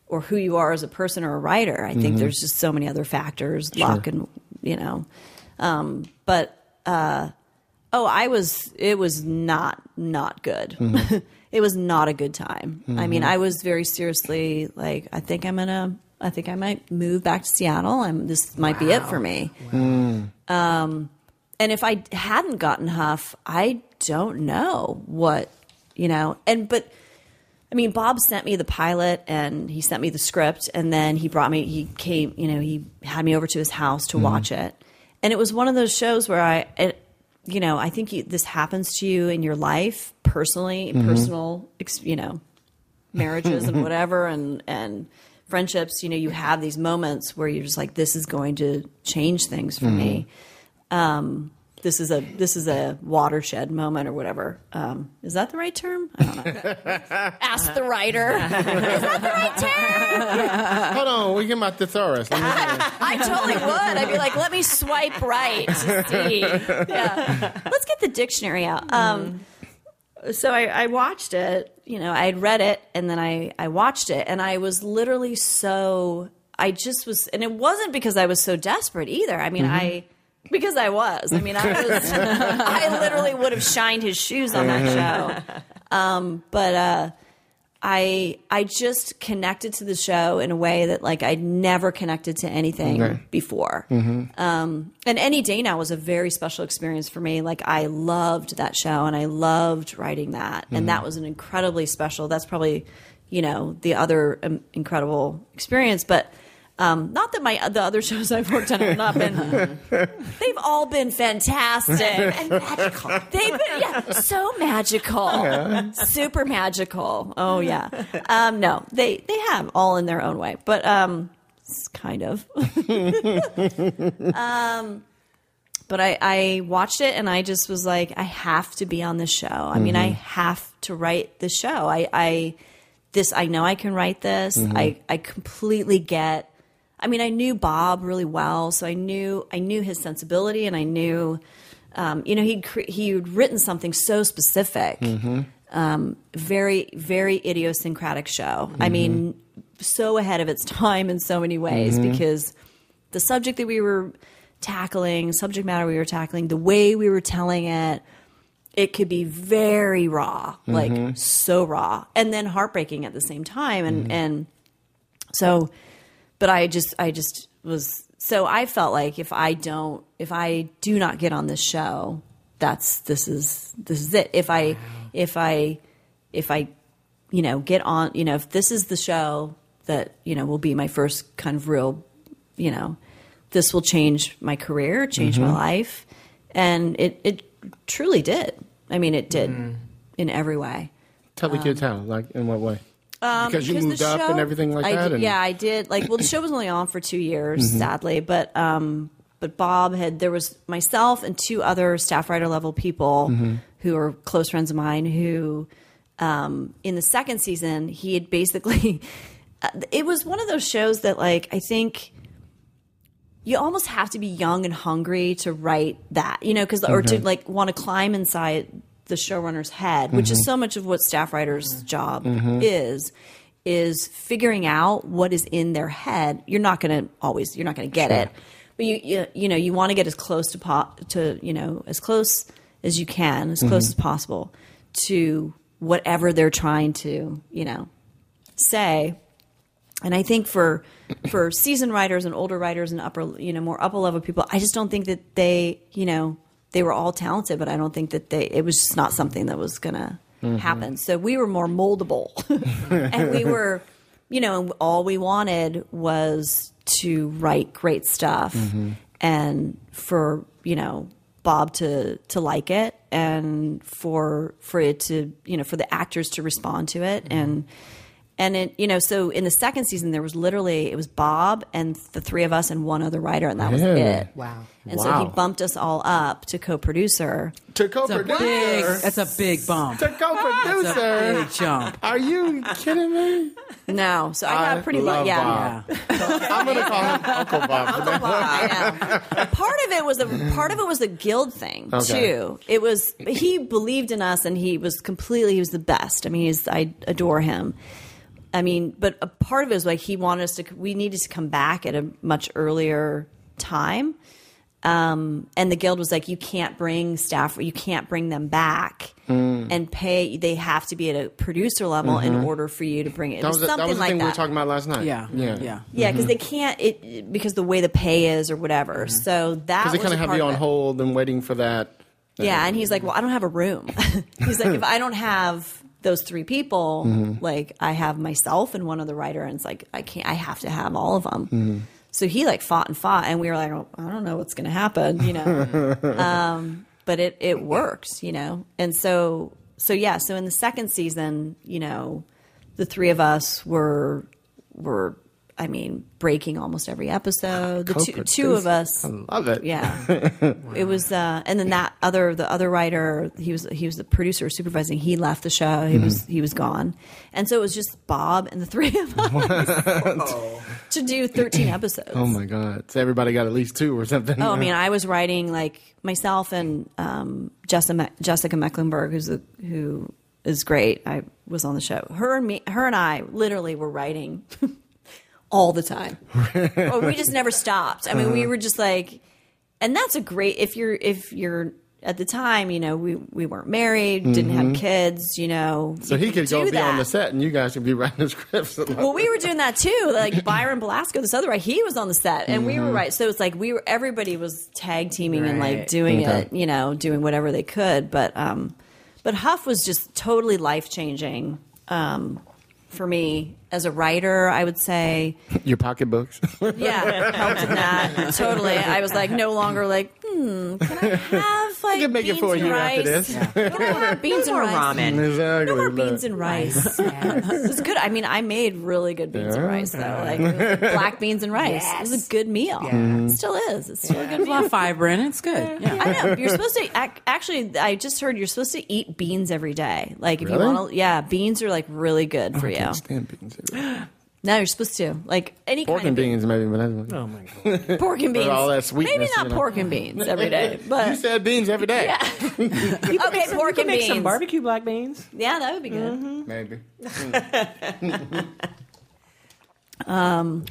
or who you are as a person or a writer. I mm-hmm. think there's just so many other factors, sure. luck and, you know. Um, but, uh, oh, I was, it was not, not good. Mm-hmm. It was not a good time. Mm-hmm. I mean, I was very seriously like, I think I'm gonna, I think I might move back to Seattle, and this might wow. be it for me. Wow. Mm. Um, and if I hadn't gotten Huff, I don't know what, you know, and, but I mean, Bob sent me the pilot and he sent me the script, and then he brought me, he came, you know, he had me over to his house to mm-hmm. watch it. And it was one of those shows where I, it, you know, I think you, this happens to you in your life personally, in mm-hmm. personal, you know, marriages and whatever, and, and friendships, you know, you have these moments where you're just like, this is going to change things for mm-hmm. me. Um, this is a, this is a watershed moment or whatever. Um, is that the right term? I don't know. Ask the writer. Is that the right term? Hold on. We get my thesaurus. I, I totally would. I'd be like, let me swipe right to see. Yeah. Let's get the dictionary out. Um, so I, I watched it, you know, I had read it, and then I, I watched it, and I was literally so, I just was, and it wasn't because I was so desperate either. I mean, mm-hmm. I, Because I was. I mean, I was. I literally would have shined his shoes on that show. Um, but uh, I, I just connected to the show in a way that, like, I'd never connected to anything okay. before. Mm-hmm. Um, and Any Day Now was a very special experience for me. Like, I loved that show, and I loved writing that, mm-hmm. and that was an incredibly special. That's probably, you know, the other um, incredible experience, but. Um, not that my the other shows I've worked on have not been. They've all been fantastic and magical. They've been yeah, so magical, yeah. super magical. Oh yeah, um, no, they they have all in their own way, but um, kind of. um, but I, I watched it, and I just was like, I have to be on this show. I mean, mm-hmm. I have to write the show. I I this I know I can write this. Mm-hmm. I I completely get. I mean, I knew Bob really well, so I knew I knew his sensibility, and I knew, um, you know, he'd cre he'd written something so specific, mm-hmm. um, very very idiosyncratic show. Mm-hmm. I mean, so ahead of its time in so many ways, mm-hmm. because the subject that we were tackling, subject matter we were tackling, the way we were telling it, it could be very raw, mm-hmm. like so raw, and then heartbreaking at the same time, and mm-hmm. and so. But I just, I just was, so I felt like if I don't, if I do not get on this show, that's, this is, this is it. If I, wow. if I, if I, you know, get on, you know, if this is the show that, you know, will be my first kind of real, you know, this will change my career, change mm-hmm. my life. And it, it truly did. I mean, it did mm-hmm. in every way. Tell me um, your town, like in what way? Um, because you because moved up show, and everything like I that? Did, and... Yeah, I did. Like, well, the show was only on for two years, mm-hmm. sadly. But um, but Bob had, there was myself and two other staff writer level people mm-hmm. who are close friends of mine who, um, in the second season, he had basically, it was one of those shows that, like, I think you almost have to be young and hungry to write that, you know, because, okay. or to, like, want to climb inside the showrunner's head, which mm-hmm. is so much of what staff writer's job mm-hmm. is, is figuring out what is in their head. You're not going to always, you're not going to get sure. it, but you, you, you know, you want to get as close to, pop to, you know, as close as you can, as mm-hmm. close as possible to whatever they're trying to, you know, say. And I think for, for seasoned writers and older writers and upper, you know, more upper level people, I just don't think that they, you know, they were all talented, but I don't think that they, it was just not something that was going to mm-hmm. happen. So we were more moldable and we were, you know, all we wanted was to write great stuff mm-hmm. and for, you know, Bob to to like it and for for it to, you know, for the actors to respond to it. Mm-hmm. And and it, you know, so in the second season there was literally, it was Bob and the three of us and one other writer, and that yeah. was it. Wow. And wow. so he bumped us all up to co-producer. To co-producer? That's a big bump. To co-producer? That's a big jump. Are you kidding me? No. So I got I pretty much, yeah. yeah. I'm going to call him Uncle Bob. Uncle Bob, yeah. Part of it was the, part of it was the guild thing, okay. too. It was, he believed in us and he was completely, he was the best. I mean, he's, I adore him. I mean, but a part of it was like he wanted us to, we needed to come back at a much earlier time. Um, and the guild was like, you can't bring staff, you can't bring them back mm. and pay. They have to be at a producer level mm-hmm. in order for you to bring it. That was, it was something that was the like thing that. we were talking about last night. Yeah, yeah, yeah. Yeah, because mm-hmm. they can't it because the way the pay is or whatever. Mm-hmm. So that because they kind of have you on hold and waiting for that. that yeah, and he's like, well, I don't have a room. He's like, if I don't have those three people, mm-hmm. like I have myself and one other writer, and it's like I can't. I have to have all of them. Mm-hmm. So he like fought and fought, and we were like, oh, I don't know what's going to happen, you know. um, but it it worked, you know. And so so yeah, so in the second season, you know, the three of us were were I mean breaking almost every episode. The two, two of us, I love it. Yeah, wow. It was, uh, and then that other the other writer, he was he was the producer supervising. He left the show. He mm-hmm. was he was gone, and so it was just Bob and the three of us. To do thirteen episodes. Oh my God. So everybody got at least two or something. Oh, I mean, I was writing like myself and um, Jessica, Jessica Mecklenburg, who's a, who is great. I was on the show. Her and me, her and I literally were writing all the time. Or we just never stopped. I mean, we were just like, and that's a great, if you're, if you're, at the time, you know, we, we weren't married, didn't mm-hmm. have kids, you know. So he could go be that. on the set and you guys could be writing the scripts. Well, we were doing that too. Like Byron Belasco, this other guy, he was on the set and mm-hmm. we were right. So it's like we were, everybody was tag teaming right. and like doing okay. it, you know, doing whatever they could. But, um, but Huff was just totally life changing. Um, For me, as a writer, I would say your pocketbooks. Yeah, helped in that totally. I was like, no longer like, hmm, can I have like can make beans it for and you rice? After this. Yeah. Can I have beans no and rice? Ramen. Exactly. No more beans and rice. Yeah. It was good. I mean, I made really good beans yeah. and rice though, like, like black beans and rice. Yes. It was a good meal. Yeah. Mm. It still is. It's still yeah. a good meal. It's a lot of fiber in it. It's good. Yeah. Yeah. I know. You're supposed to actually. I just heard you're supposed to eat beans every day. Like if really? you want to, yeah, beans are like really good for you. I can't stand beans every No, you're supposed to. Like any pork kind of beans. Pork and beans, maybe. But oh, my God. Pork and beans. All that sweetness. Maybe not pork know. and beans every day. But you said beans every day. Yeah. Okay, some, pork and make beans. Make some barbecue black beans. Yeah, that would be good. Mm-hmm. Maybe. Mm. um,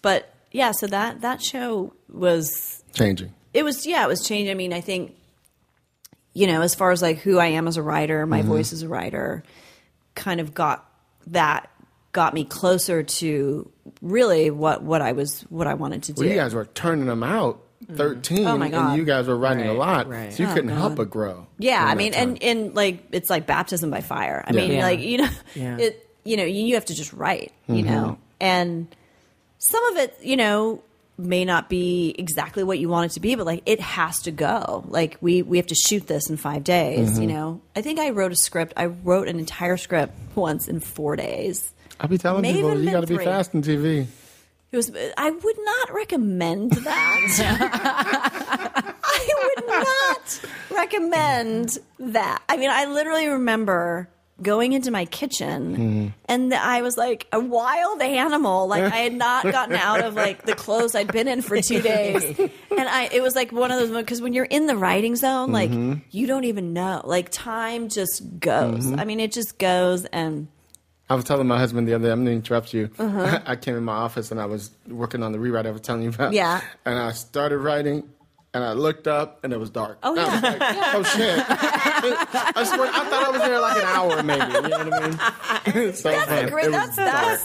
But, yeah, so that, that show was... Changing. It was, yeah, it was changing. I mean, I think, you know, as far as like who I am as a writer, my mm-hmm. voice as a writer, kind of got... that got me closer to really what, what I was, what I wanted to do. Well, you guys were turning them out thirteen mm. oh my God. And you guys were writing right, a lot. Right. So you oh couldn't God. help but grow. Yeah. I mean, and, and like, it's like baptism by fire. I yeah. mean, yeah. like, you know, yeah. it, you know, you, you have to just write, you mm-hmm. know, and some of it, you know, may not be exactly what you want it to be, but like, it has to go. Like we, we have to shoot this in five days, mm-hmm. you know? I think I wrote a script. I wrote an entire script once in four days. I'll be telling May people, you got to be fast in T V. It was, I would not recommend that. I would not recommend that. I mean, I literally remember going into my kitchen mm-hmm. and I was like a wild animal. Like I had not gotten out of like the clothes I'd been in for two days. And I, it was like one of those moments, cause when you're in the writing zone, like mm-hmm. you don't even know, like time just goes. Mm-hmm. I mean, it just goes. And I was telling my husband the other day, I'm going to interrupt you. Uh-huh. I came in my office and I was working on the rewrite I was telling you about. Yeah. And I started writing. And I looked up, and it was dark. Oh, yeah. I was like, yeah. oh, shit. I swear, I thought I was there like an hour maybe. You know what I mean? So that's, great, that's, that's,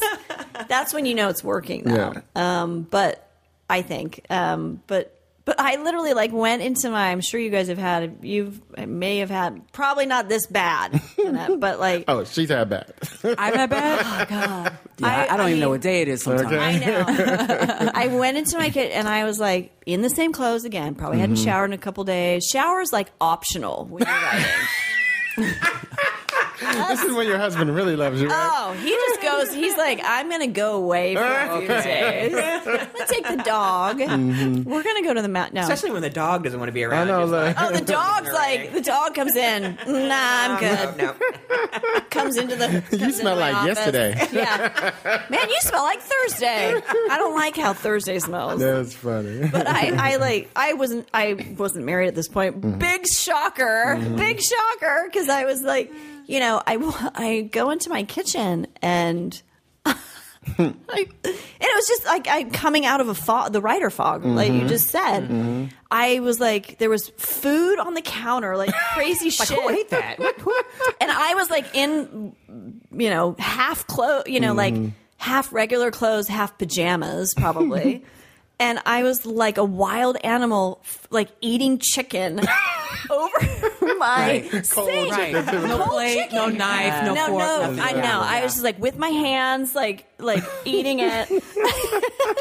that's when you know it's working, though. Yeah. Um, but I think. Um, but But I literally like went into my, I'm sure you guys have had, you've I may have had, probably not this bad, that, but like. Oh, she's had bad. I'm had bad? Oh, God. Yeah, I, I don't I even mean, know what day it is sometimes. Okay. I know. I went into my kit and I was like, in the same clothes again, probably hadn't mm-hmm. showered in a couple days. Shower's like optional when you're writing. This is when your husband really loves you, right? Oh, he just goes, he's like, I'm going to go away for a few days. I'm going to take the dog. Mm-hmm. We're going to go to the mountain. No. Especially when the dog doesn't want to be around. I know, like, oh, the dog's like, the dog comes in. Nah, I'm good. No, no. Comes into the comes You smell like office. Yesterday. Yeah. Man, you smell like Thursday. I don't like how Thursday smells. That's funny. But I, I like, I wasn't, I wasn't married at this point. Mm-hmm. Big shocker. Mm-hmm. Big shocker. Because I was like... You know, I, I go into my kitchen and I, and it was just like I'm coming out of a fog, the writer fog, mm-hmm. like you just said. Mm-hmm. I was like, there was food on the counter, like crazy like, shit. Who ate that? And I was like in, you know, half clothes, you know, mm-hmm. like half regular clothes, half pajamas probably. And I was like a wild animal, like eating chicken over my right. Cold sink. Right. No Cold plate, chicken. No knife, yeah. no, no fork. No, no, I know. Yeah. I was just like with my hands, like like eating it.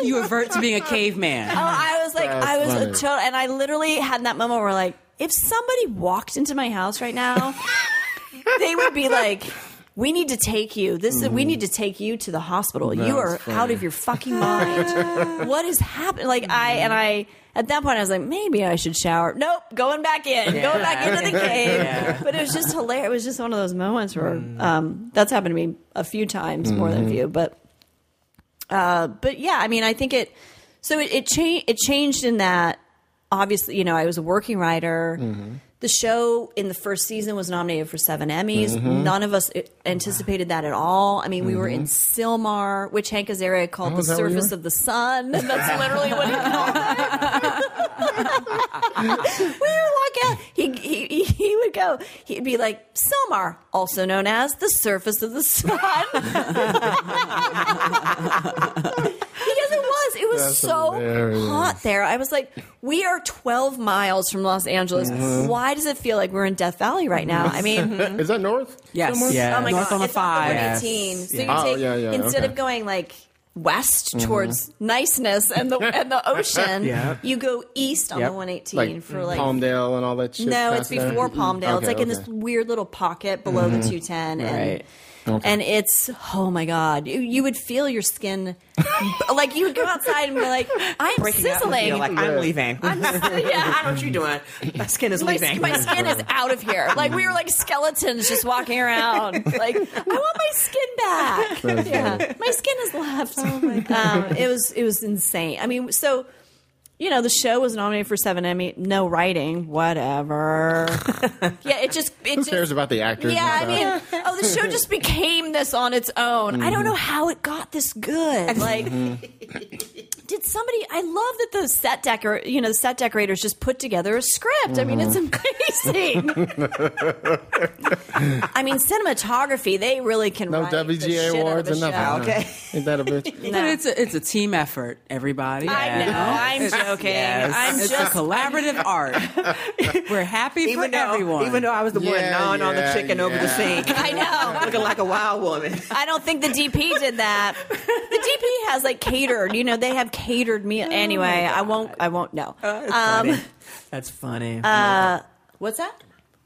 You revert to being a caveman. Oh, I was like, That's I was funny. a total, and I literally had that moment where like, if somebody walked into my house right now, they would be like. We need to take you. This mm-hmm. is, we need to take you to the hospital. That's you are funny. Out of your fucking mind. What is happening? Like I and I at that point I was like, maybe I should shower. Nope, going back in, yeah. going back into the cave. Yeah. But it was just hilarious. It was just one of those moments where mm. um, that's happened to me a few times, mm-hmm. more than a few. But uh, but yeah, I mean, I think it. So it it, cha- it changed in that. Obviously, you know, I was a working writer. Mm-hmm. The show in the first season was nominated for seven Emmys. Mm-hmm. None of us anticipated that at all. I mean, mm-hmm. we were in Silmar, which Hank Azaria called oh, the surface of the sun. That's literally what he called it. We were walking out. He, he, he would go. He'd be like, Silmar, also known as the surface of the sun. Because it was. It was That's so hilarious. Hot there. I was like, we are twelve miles from Los Angeles. Mm-hmm. Why does it feel like we're in Death Valley right now? I mean. Mm-hmm. Is that north? Yes. yes. Oh my north God. On the it's five. Yes. Yes. So you oh, take, yeah, yeah. instead okay. of going like west mm-hmm. towards niceness and the and the ocean, yeah. you go east on yep. the one eighteen like, for like. Palmdale and all that shit. No, it's before there. Palmdale. Okay, it's like okay. in this weird little pocket below mm-hmm. the two ten. Right. And, Okay. And it's, oh my God, you, you would feel your skin, like you would go outside and be like, I'm Breaking sizzling. Like, I'm leaving. I'm, yeah, I don't know what you're doing. My skin is my, leaving. My skin is out of here. Like we were like skeletons just walking around. Like, I want my skin back. That's yeah, funny. My skin is left. Oh my God. Um, it was, it was insane. I mean, so... You know, the show was nominated for seven Emmy. No writing, whatever. Yeah, it just it who cares just, about the actors? Yeah, I mean, oh, the show just became this on its own. Mm-hmm. I don't know how it got this good. Like, mm-hmm. did somebody? I love that the set decor, you know, the set decorators just put together a script. Mm-hmm. I mean, it's amazing. I mean, cinematography—they really can. No write W G A the shit awards out of a and nothing. Okay, ain't that a bitch? No. It's a it's a team effort, everybody. I yeah. know. I'm joking. Okay, yes. I'm it's just a collaborative art. We're happy even for though, everyone. Even though I was the yeah, one gnawing yeah, on the chicken yeah. over the sink. I know. Looking like a wild woman. I don't think the D P did that. The D P has like catered, you know, they have catered meal. Oh anyway, I won't, I won't know. Oh, that's, um, funny. that's funny. Uh, what's that?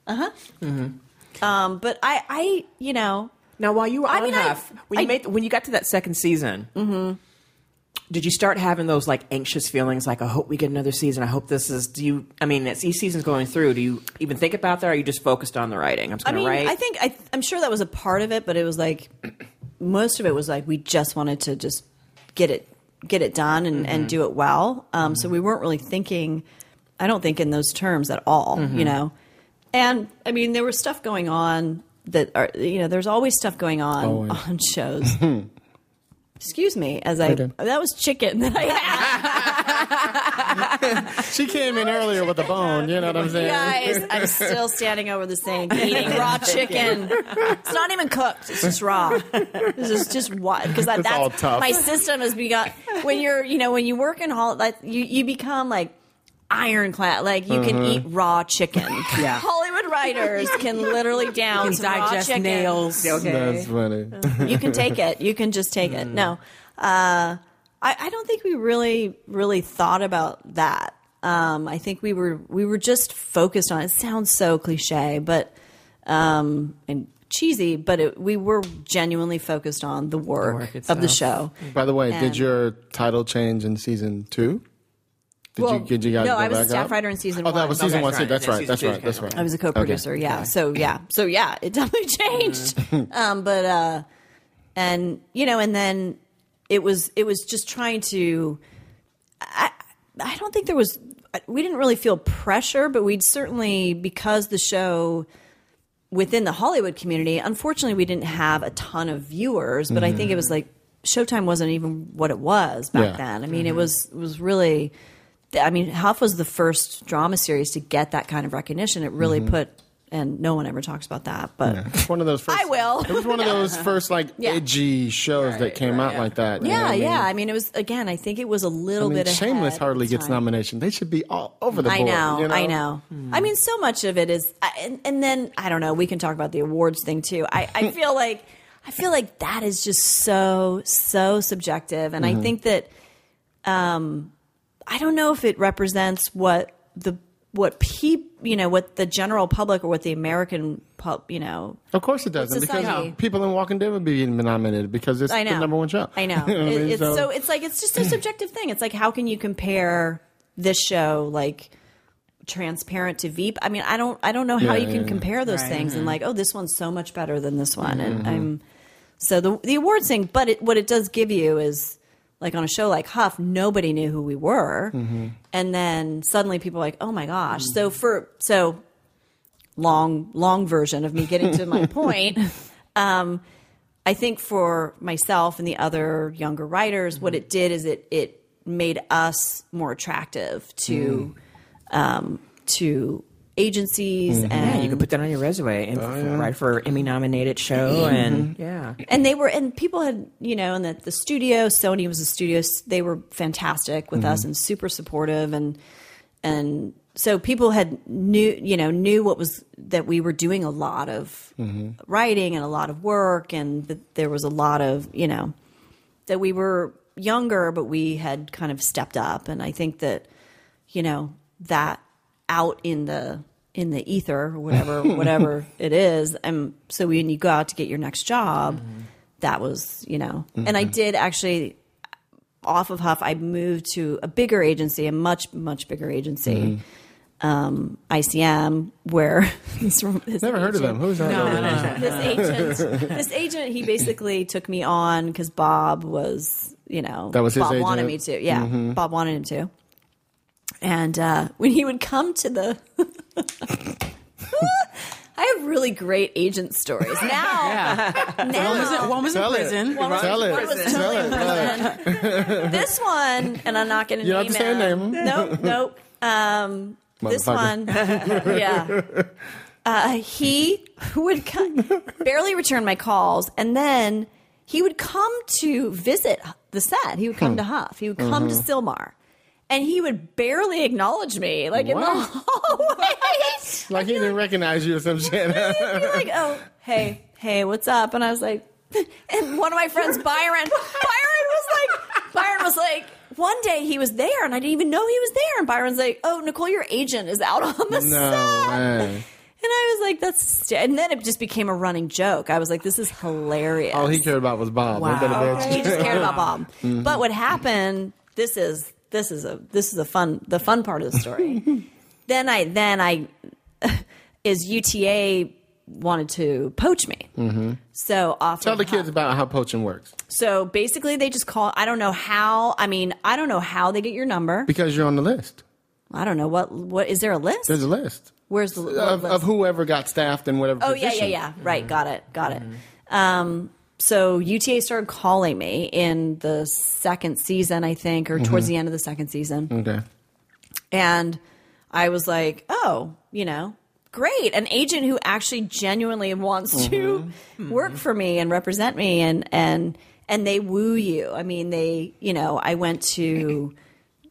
Uh-huh. Mm-hmm. Um, but I, I, you know. Now, while you were on I mean, Huff, I, when, you I, made, when you got to that second season. Mm-hmm. Did you start having those like anxious feelings like I hope we get another season? I hope this is do you I mean as each season's going through, do you even think about that or are you just focused on the writing? I'm just gonna I mean, write. I think I I'm sure that was a part of it, but it was like most of it was like we just wanted to just get it get it done and, mm-hmm. and do it well. Um mm-hmm. so we weren't really thinking I don't think in those terms at all, mm-hmm. you know. And I mean there was stuff going on that are you know, there's always stuff going on always. on shows. Excuse me, as I, I that was chicken that I had. She came in earlier with a bone, you know what I'm saying? Guys, I'm still standing over the sink eating raw chicken. It's not even cooked; it's just raw. This is just what because that, that's all tough. My system has begun. When you're, you know, when you work in hall, like you, you become like. ironclad. Like, you uh-huh. can eat raw chicken. Yeah. Hollywood writers can literally down can digest raw nails. Okay. That's funny. You can take it. You can just take it. No. Uh, I, I don't think we really, really thought about that. Um, I think we were we were just focused on it. It sounds so cliche, but um, and cheesy, but it, we were genuinely focused on the work, the work of the show. By the way, and, did your title change in season two? Did well, you, did you guys no, I was a staff out? writer in season oh, one. Oh, that was season oh, one. Right. That's, yeah, right. Season that's right. That's right. That's right. I was a co-producer. Okay. Yeah. Okay. So yeah. So yeah. It definitely changed. Mm-hmm. um, but uh, and you know, and then it was it was just trying to. I I don't think there was. We didn't really feel pressure, but we'd certainly, because the show within the Hollywood community, unfortunately, we didn't have a ton of viewers. But mm-hmm. I think it was like Showtime wasn't even what it was back yeah. then. I mean, mm-hmm. it was it was really. I mean, Huff was the first drama series to get that kind of recognition. It really mm-hmm. put, and no one ever talks about that, but yeah. it's one of those first, I will. It was one of those first like yeah. edgy shows right, that came right, out yeah. like that. Yeah, you know I mean? yeah. I mean, it was again. I think it was a little I mean, bit. Shameless hardly gets nomination. They should be all over the board. I know. You know? I know. Hmm. I mean, so much of it is, and, and then I don't know. We can talk about the awards thing too. I, I feel like I feel like that is just so so subjective, and mm-hmm. I think that. Um, I don't know if it represents what the what people, you know, what the general public or what the American pub, you know. Of course it doesn't, because people in Walking Dead would be nominated because it's the number one show. I know. you know it, I mean? it's, so, so it's like it's just a subjective thing. It's like, how can you compare this show like Transparent to Veep? I mean, I don't I don't know how yeah, you can yeah, compare those right, things mm-hmm. and like, oh, this one's so much better than this one. Mm-hmm. And I'm so the the awards thing, but it, what it does give you is. Like on a show like Huff, nobody knew who we were. Mm-hmm. And then suddenly people are like, oh my gosh. Mm-hmm. So for so long, long version of me getting to my point, um, I think for myself and the other younger writers, mm-hmm. what it did is it it made us more attractive to mm-hmm. um, to agencies. Mm-hmm. And yeah, you can put that on your resume and oh, yeah. write for an Emmy nominated show. Mm-hmm. And yeah, and they were, and people had, you know, and the, the studio, Sony was the studio. They were fantastic with mm-hmm. us and super supportive. And, and so people had knew, you know, knew what was that we were doing a lot of mm-hmm. writing and a lot of work. And that there was a lot of, you know, that we were younger, but we had kind of stepped up. And I think that, you know, that, out in the in the ether or whatever whatever it is, and so when you go out to get your next job, mm-hmm. that was, you know, mm-hmm. and I did actually off of Huff, I moved to a bigger agency, a much much bigger agency, mm-hmm. um, I C M, where this, this never agent, heard of them. Who's that? No, no, no, no. This agent, this agent, he basically took me on because Bob was, you know, that was his Bob agent. wanted me to, yeah, mm-hmm. Bob wanted him to. And uh, when he would come to the, I have really great agent stories now. Yeah. now one was in, one was Tell in prison. It. One was, Tell one it. was totally in prison. It. This one, and I'm not going to name it. Name. Nope, nope. Um, this one, yeah. Uh, he would come, barely return my calls, and then he would come to visit the set. He would come hmm. to Huff. He would come mm-hmm. to Sylmar. And he would barely acknowledge me, like what? in the hallway. Like he didn't like, recognize you or some shit. He'd be like, oh, hey, hey, what's up? And I was like, and one of my friends, Byron, Byron was like, Byron was like, one day he was there and I didn't even know he was there. And Byron's like, oh, Nicole, your agent is out on the no set. Way. And I was like, that's st-. And then it just became a running joke. I was like, this is hilarious. All he cared about was Bob. Wow. He just cared about Bob. Mm-hmm. But what happened, this is... This is a this is a fun the fun part of the story. then I then I is U T A wanted to poach me. Mm-hmm. So off tell the Huff. kids about how poaching works. So basically, they just call. I don't know how. I mean, I don't know how they get your number because you're on the list. I don't know what what is there a list? There's a list. Where's the of, list? of whoever got staffed and whatever? Oh position. yeah yeah yeah right mm-hmm. got it got mm-hmm. it. Um, So U T A started calling me in the second season, I think, or mm-hmm. towards the end of the second season. Okay. And I was like, oh, you know, great. An agent who actually genuinely wants mm-hmm. to mm-hmm. work for me and represent me. And, and, and they woo you. I mean, they, you know, I went to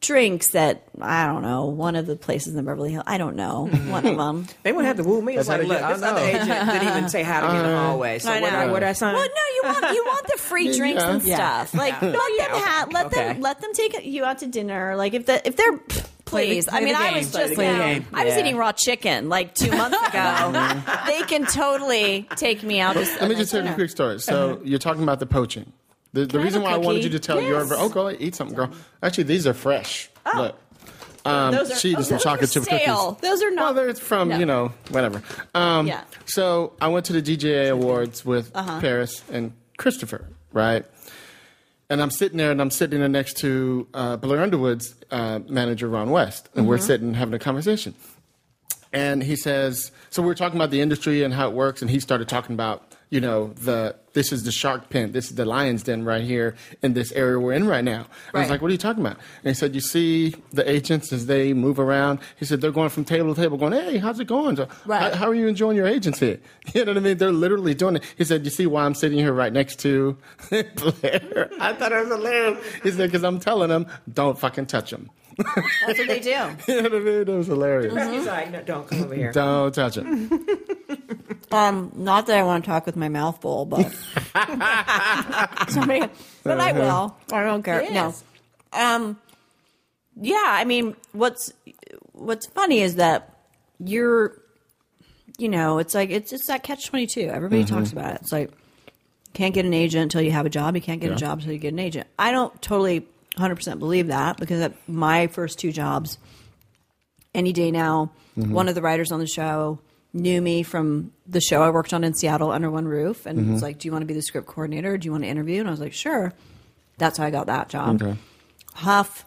drinks at, I don't know, one of the places in Beverly Hills. I don't know. Mm-hmm. One of them. They wouldn't have to woo me. It's like, look, this other agent didn't even say how to me in the hallway. So I what, do I, what do I sign? Well, no, you want, you want the free drinks yeah. and stuff. Yeah. Like, yeah. let yeah. them have, let okay. them, let them take you out to dinner. Like, if the, if they're... Please. I mean, I was just, I was eating raw chicken like two months ago. They can totally take me out. Let me just tell you a quick story. So you're talking about the poaching. The, the reason why I wanted you to tell your, oh, go eat something, girl. Actually, these are fresh. Look. Um, she eats some chocolate chip cookies. Those are not. Well, it's from, you know, whatever. Um, yeah. So I went to the D G A Awards with Paris and Christopher, right? And I'm sitting there, and I'm sitting there next to uh, Blair Underwood's uh, manager, Ron West. And mm-hmm. we're sitting having a conversation. And he says, so we we're talking about the industry and how it works. And he started talking about, you know, the this is the shark pen. This is the lion's den right here in this area we're in right now. And right. I was like, what are you talking about? And he said, you see the agents as they move around. He said, they're going from table to table going, hey, how's it going? So, right. how, how are you enjoying your agency? You know what I mean? They're literally doing it. He said, you see why I'm sitting here right next to Blair? I thought it was hilarious. He said, because I'm telling them, don't fucking touch them. That's what they do. You know what I mean? It was hilarious. Mm-hmm. He's like, no, don't come over here. Don't touch him. Um, not that I want to talk with my mouth full, but somebody, but I will. I don't care. Yes. No. Um, yeah. I mean, what's what's funny is that you're, you know, it's like it's it's that catch twenty-two. Everybody mm-hmm. talks about it. It's like can't get an agent until you have a job. You can't get yeah. a job until you get an agent. I don't totally. one hundred percent believe that because at my first two jobs, Any Day Now, mm-hmm. one of the writers on the show knew me from the show I worked on in Seattle, Under One Roof, and mm-hmm. was like, do you want to be the script coordinator? Or do you want to interview? And I was like, sure. That's how I got that job. Okay. Huff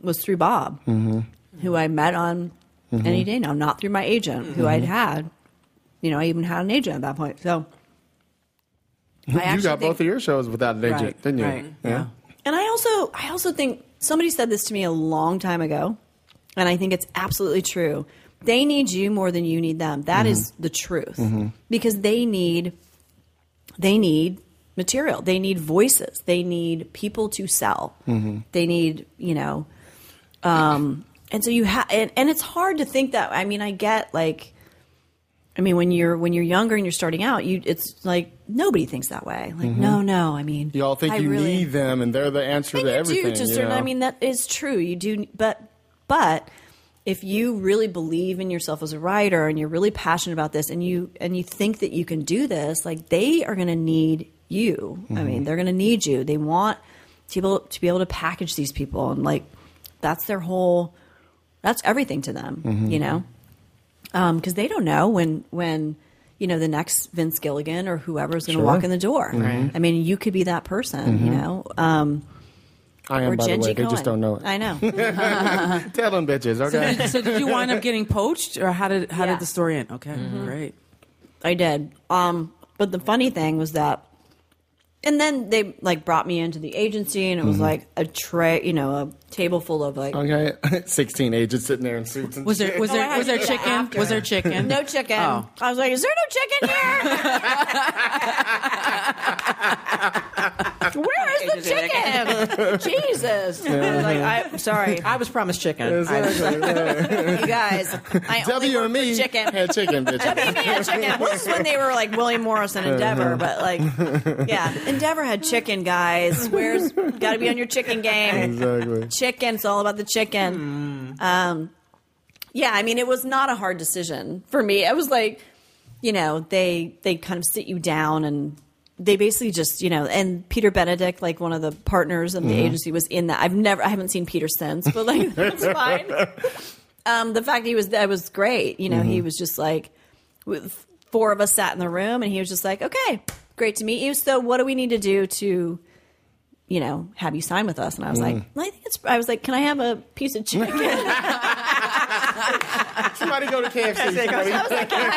was through Bob, mm-hmm. who I met on mm-hmm. Any Day Now, not through my agent, mm-hmm. who I'd had. You know, I even had an agent at that point. So I actually you got both of your shows without an agent, right, didn't you? Right. Yeah. yeah. And I also I also think somebody said this to me a long time ago, and I think it's absolutely true. They need you more than you need them. That mm-hmm. is the truth. Mm-hmm. Because they need they need material. They need voices. They need people to sell. Mm-hmm. They need, you know, um and so you have and, and it's hard to think that. I mean, I get like I mean, when you're when you're younger and you're starting out, you it's like nobody thinks that way. Like, mm-hmm. no, no. I mean, y'all think I you really, need them, and they're the answer to you everything. Do, just you know? I mean, that is true. You do, but but if you really believe in yourself as a writer and you're really passionate about this, and you and you think that you can do this, like they are going to need you. Mm-hmm. I mean, they're going to need you. They want people to be able to package these people, and like that's their whole, that's everything to them. Mm-hmm. You know. Um, 'cause they don't know when, when, you know, the next Vince Gilligan or whoever's going to sure. walk in the door. Mm-hmm. I mean, you could be that person, mm-hmm. you know, um, I am, or by Genji the way. Cohen. They just don't know it. I know. Tell them bitches. Okay. So did, so did you wind up getting poached or how did, how yeah. did the story end? Okay. Mm-hmm. Great. I did. Um, but the funny thing was that, and then they like brought me into the agency and it was mm-hmm. like a tray, you know, a table full of like okay, sixteen agents sitting there in suits. And was there was there oh, was there chicken? After. Was there chicken? No chicken. Oh. I was like, is there no chicken here? Where is the chicken? Jesus! Yeah. I was like, I, I'm sorry, I was promised chicken. Exactly. I, you guys, I W and me chicken. Had chicken. Bitch. W and me had chicken. This is when they were like William Morris and Endeavor, uh-huh. but like, yeah, Endeavor had chicken. Guys, where's got to be on your chicken game? Exactly. Chicken. It's all about the chicken. Mm. Um, yeah, I mean, it was not a hard decision for me. I was like, you know, they they kind of sit you down and they basically just, you know, and Peter Benedict, like one of the partners of the mm-hmm. agency, was in that. I've never, I haven't seen Peter since, but like that's fine. Um, the fact he was there was great. You know, mm-hmm. he was just like, four of us sat in the room, and he was just like, okay, great to meet you. So, what do we need to do to you know, have you sign with us? And I was mm. like, well, I think it's, I was like, can I have a piece of chicken? Somebody go to K F C. I was like, can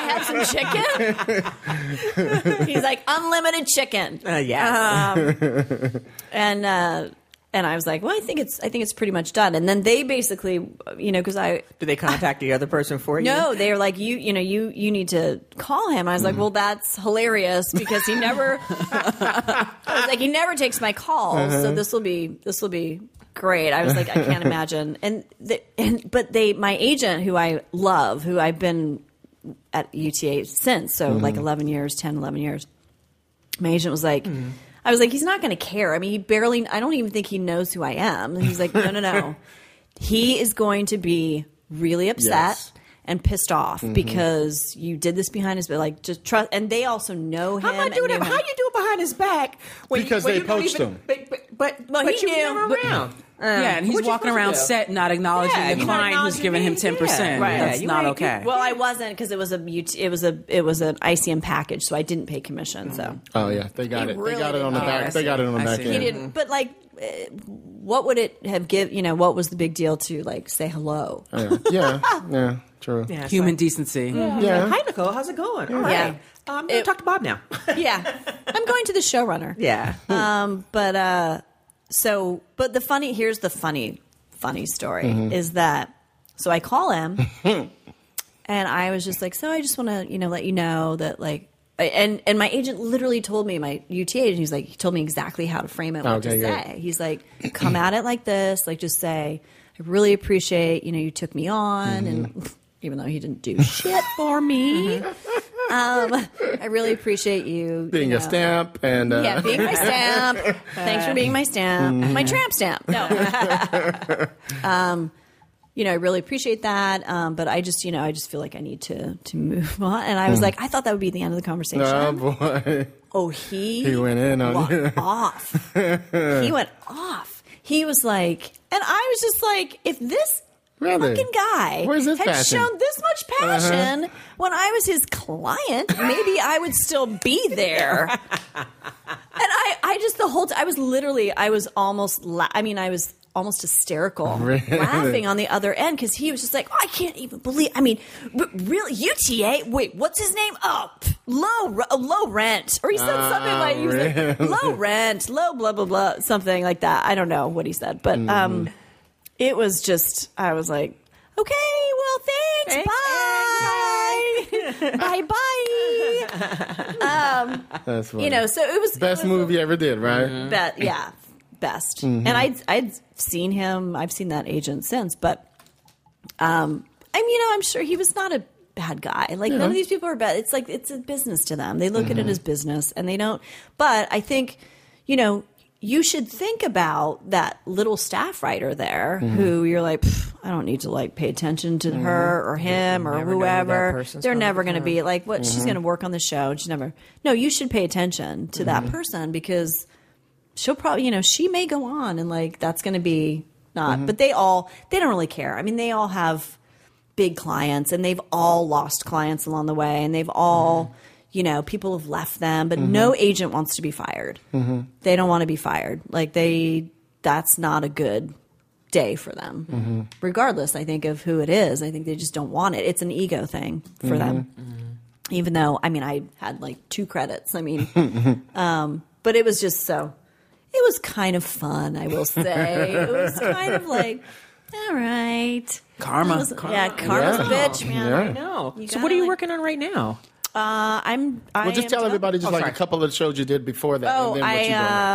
I have some chicken? He's like, unlimited chicken. Uh, yes. Um, and, uh, and I was like, well, I think it's, I think it's pretty much done. And then they basically, you know, cause I, did they contact I, the other person for you? No, they were like, you, you know, you, you need to call him. I was mm. like, well, that's hilarious because he never, I was like, he never takes my calls. Uh-huh. So this will be, this will be great. I was like, I can't imagine. And, the, and but they, my agent, who I love, who I've been at U T A since, so mm-hmm. like eleven years, ten, eleven years, my agent was like, mm-hmm. I was like, he's not going to care. I mean, he barely, I don't even think he knows who I am. And he's like, no, no, no. He is going to be really upset yes. and pissed off mm-hmm. because you did this behind his back. Like, just trust. And they also know him. How am I doing it? How you do it behind his back? When because you, when they you poached even, him. But, but, but, well, but you knew. Were never around. But, Um, yeah, and he's walking around set not acknowledging yeah, the client who's giving him ten percent. Yeah, right. That's yeah, not okay. Well, I wasn't because it was a it was a it was an I C M package, so I didn't pay commission. Mm-hmm. So oh yeah, they got he it. Really they got it on the oh, back. They got it on the I back. See. End. He didn't. But like, what would it have give? You know, what was the big deal to like say hello? Oh, yeah, yeah, yeah, true. Yeah, human like, decency. Yeah. yeah. Hi Nicole, how's it going? Yeah. All right. Yeah. Um, I'm going to talk to Bob now. yeah, I'm going to the showrunner. Yeah. Um, but uh. So, but the funny, here's the funny, funny story mm-hmm. is that, so I call him and I was just like, so I just want to, you know, let you know that like, and, and my agent literally told me, my U T A agent, he's like, he told me exactly how to frame it, what okay, to say. Good. He's like, come at it like this, like just say, I really appreciate, you know, you took me on mm-hmm. and even though he didn't do shit for me. Mm-hmm. Um, I really appreciate you being you know. a stamp and uh... yeah, being my stamp. Thanks for being my stamp, my tramp stamp. No, um, you know, I really appreciate that. Um, but I just, you know, I just feel like I need to to move on. And I was mm. like, I thought that would be the end of the conversation. Oh boy! Oh, he he went in on you. off. He went off. He was like, and I was just like, if this. Really? Fucking guy had passion? shown this much passion uh-huh. when I was his client. Maybe I would still be there. And I, I just the whole time I was literally, I was almost, la- I mean, I was almost hysterical, really? laughing on the other end because he was just like, oh, I can't even believe. I mean, but really, U T A. Wait, what's his name? Oh, low, uh, low rent, or he said uh, something like, he was really? like, low rent, low blah blah blah, something like that. I don't know what he said, but mm. um. It was just, I was like, okay, well, thanks, thanks bye. Bye, bye. Um, That's funny. You know, so it was. Best it was, movie you ever did, right? Mm-hmm. But, yeah, best. Mm-hmm. And I'd, I'd seen him, I've seen that agent since, but, um, I mean, you know, I'm sure he was not a bad guy. Like, yeah. none of these people are bad. It's like, it's a business to them. They look mm-hmm. at it as business and they don't, but I think, you know, you should think about that little staff writer there mm-hmm. who you're like, I don't need to like pay attention to mm-hmm. her or him or whoever. They're never going to be like, what? Mm-hmm. She's going to work on the show. And she's never. No, you should pay attention to mm-hmm. that person because she'll probably, you know, she may go on and like that's going to be not. Mm-hmm. But they all, they don't really care. I mean, they all have big clients and they've all lost clients along the way and they've all. Mm-hmm. You know, people have left them, but mm-hmm. no agent wants to be fired. Mm-hmm. They don't want to be fired. Like they, that's not a good day for them. Mm-hmm. Regardless, I think of who it is. I think they just don't want it. It's an ego thing for mm-hmm. them. Mm-hmm. Even though, I mean, I had like two credits. I mean, um, but it was just so. It was kind of fun, I will say. It was kind of like. All right, karma. Was, karma. Yeah, karma's yeah. a bitch, man. Yeah. I know. You so, what are you like, working on right now? Uh, I'm. I well, just tell everybody just oh, like sorry. a couple of shows you did before that. Oh, and then what I.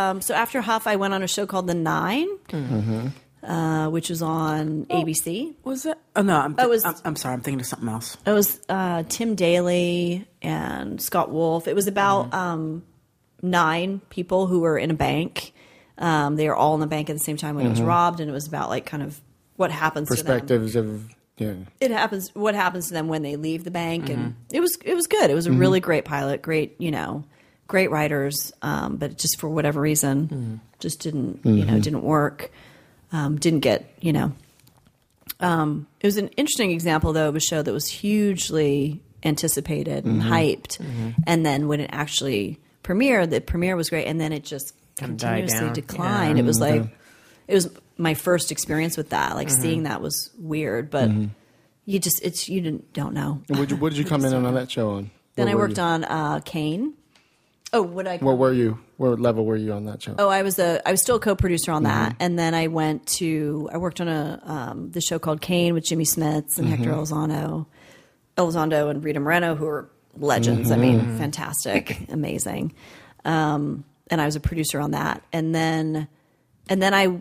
You um, so after Huff, I went on a show called The Nine, mm-hmm. uh, which was on oh, A B C. Was it? Oh no, I'm, th- oh, was, I'm. I'm sorry, I'm thinking of something else. It was uh, Tim Daly and Scott Wolf. It was about mm-hmm. um, nine people who were in a bank. Um, they were all in the bank at the same time when mm-hmm. it was robbed, and it was about like kind of what happens. Perspectives to them. Of. Yeah. It happens. What happens to them when they leave the bank? Mm-hmm. And it was it was good. It was a mm-hmm. really great pilot. Great, you know, great writers. Um, but just for whatever reason, mm-hmm. just didn't mm-hmm. you know didn't work. Um, didn't get you know. Um, it was an interesting example though of a show that was hugely anticipated and mm-hmm. hyped, mm-hmm. and then when it actually premiered, the premiere was great, and then it just Come continuously declined. Yeah. It was like it was. My first experience with that, like mm-hmm. seeing that was weird, but mm-hmm. you just, it's, you didn't, don't know. What did you, what did you come in on that show on? Then I worked you? on uh, Kane. Oh, what I, what were you, what level were you on that show? Oh, I was a, I was still a co-producer on mm-hmm. that. And then I went to, I worked on a, um, the show called Kane with Jimmy Smits and mm-hmm. Hector Elizondo, Elizondo and Rita Moreno, who are legends. Mm-hmm. I mean, fantastic, amazing. Um, and I was a producer on that. And then, and then I,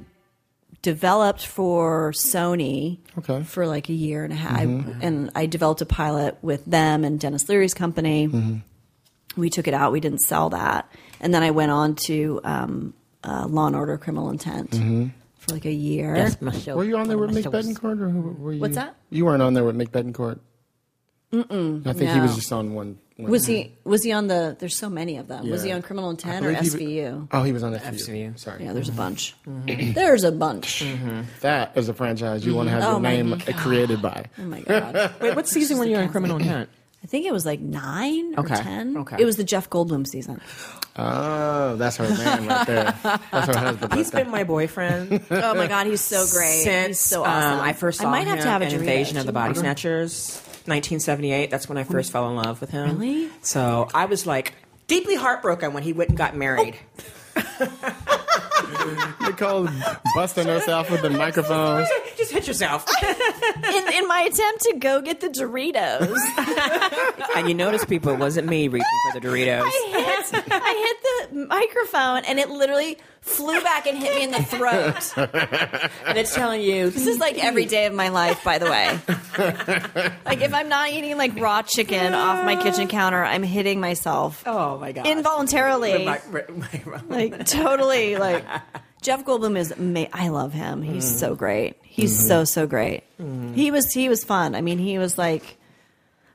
developed for Sony okay. for like a year and a half. Mm-hmm. I, and I developed a pilot with them and Dennis Leary's company. Mm-hmm. We took it out. We didn't sell that. And then I went on to um, uh, Law and Order Criminal Intent. Mm-hmm. For like a year. That's my show. Were you on there with Mick Betancourt? Or were you, What's that? You weren't on there with Mick Betancourt. Mm-mm. I think no. he was just on one. one was he? Was he on the? There's so many of them. Yeah. Was he on Criminal Intent or S V U? Was, oh, he was on S V U. S V U. Sorry. Yeah, there's mm-hmm. a bunch. Mm-hmm. There's a bunch. Mm-hmm. That is a franchise you mm-hmm. want to have oh your name God. created by. Oh my God! Wait, what season were you on Criminal Intent? I think it was like nine okay. or ten. Okay. It was the Jeff Goldblum season. Oh, that's her man right there. That's her husband. He's been my boyfriend. Oh my God, he's so great. Since he's so awesome. um, I first saw I might him have to have in Invasion of the Body Snatchers, nineteen seventy-eight. That's when I first fell in love with him. Really? So I was like deeply heartbroken when he went and got married. Oh. Nicole's busting herself with the microphones. Just hit yourself. in, in my attempt to go get the Doritos. And you notice, people, it wasn't me reaching for the Doritos. I hit, I hit the microphone, and it literally flew back and hit me in the throat. And it's telling you, this is like every day of my life, by the way. Like, if I'm not eating like raw chicken off my kitchen counter, I'm hitting myself. Oh my God. Involuntarily. Like, totally. Like, Jeff Goldblum is ma- I love him. He's mm. so great. He's mm-hmm. so so great. Mm. He was he was fun. I mean, he was like,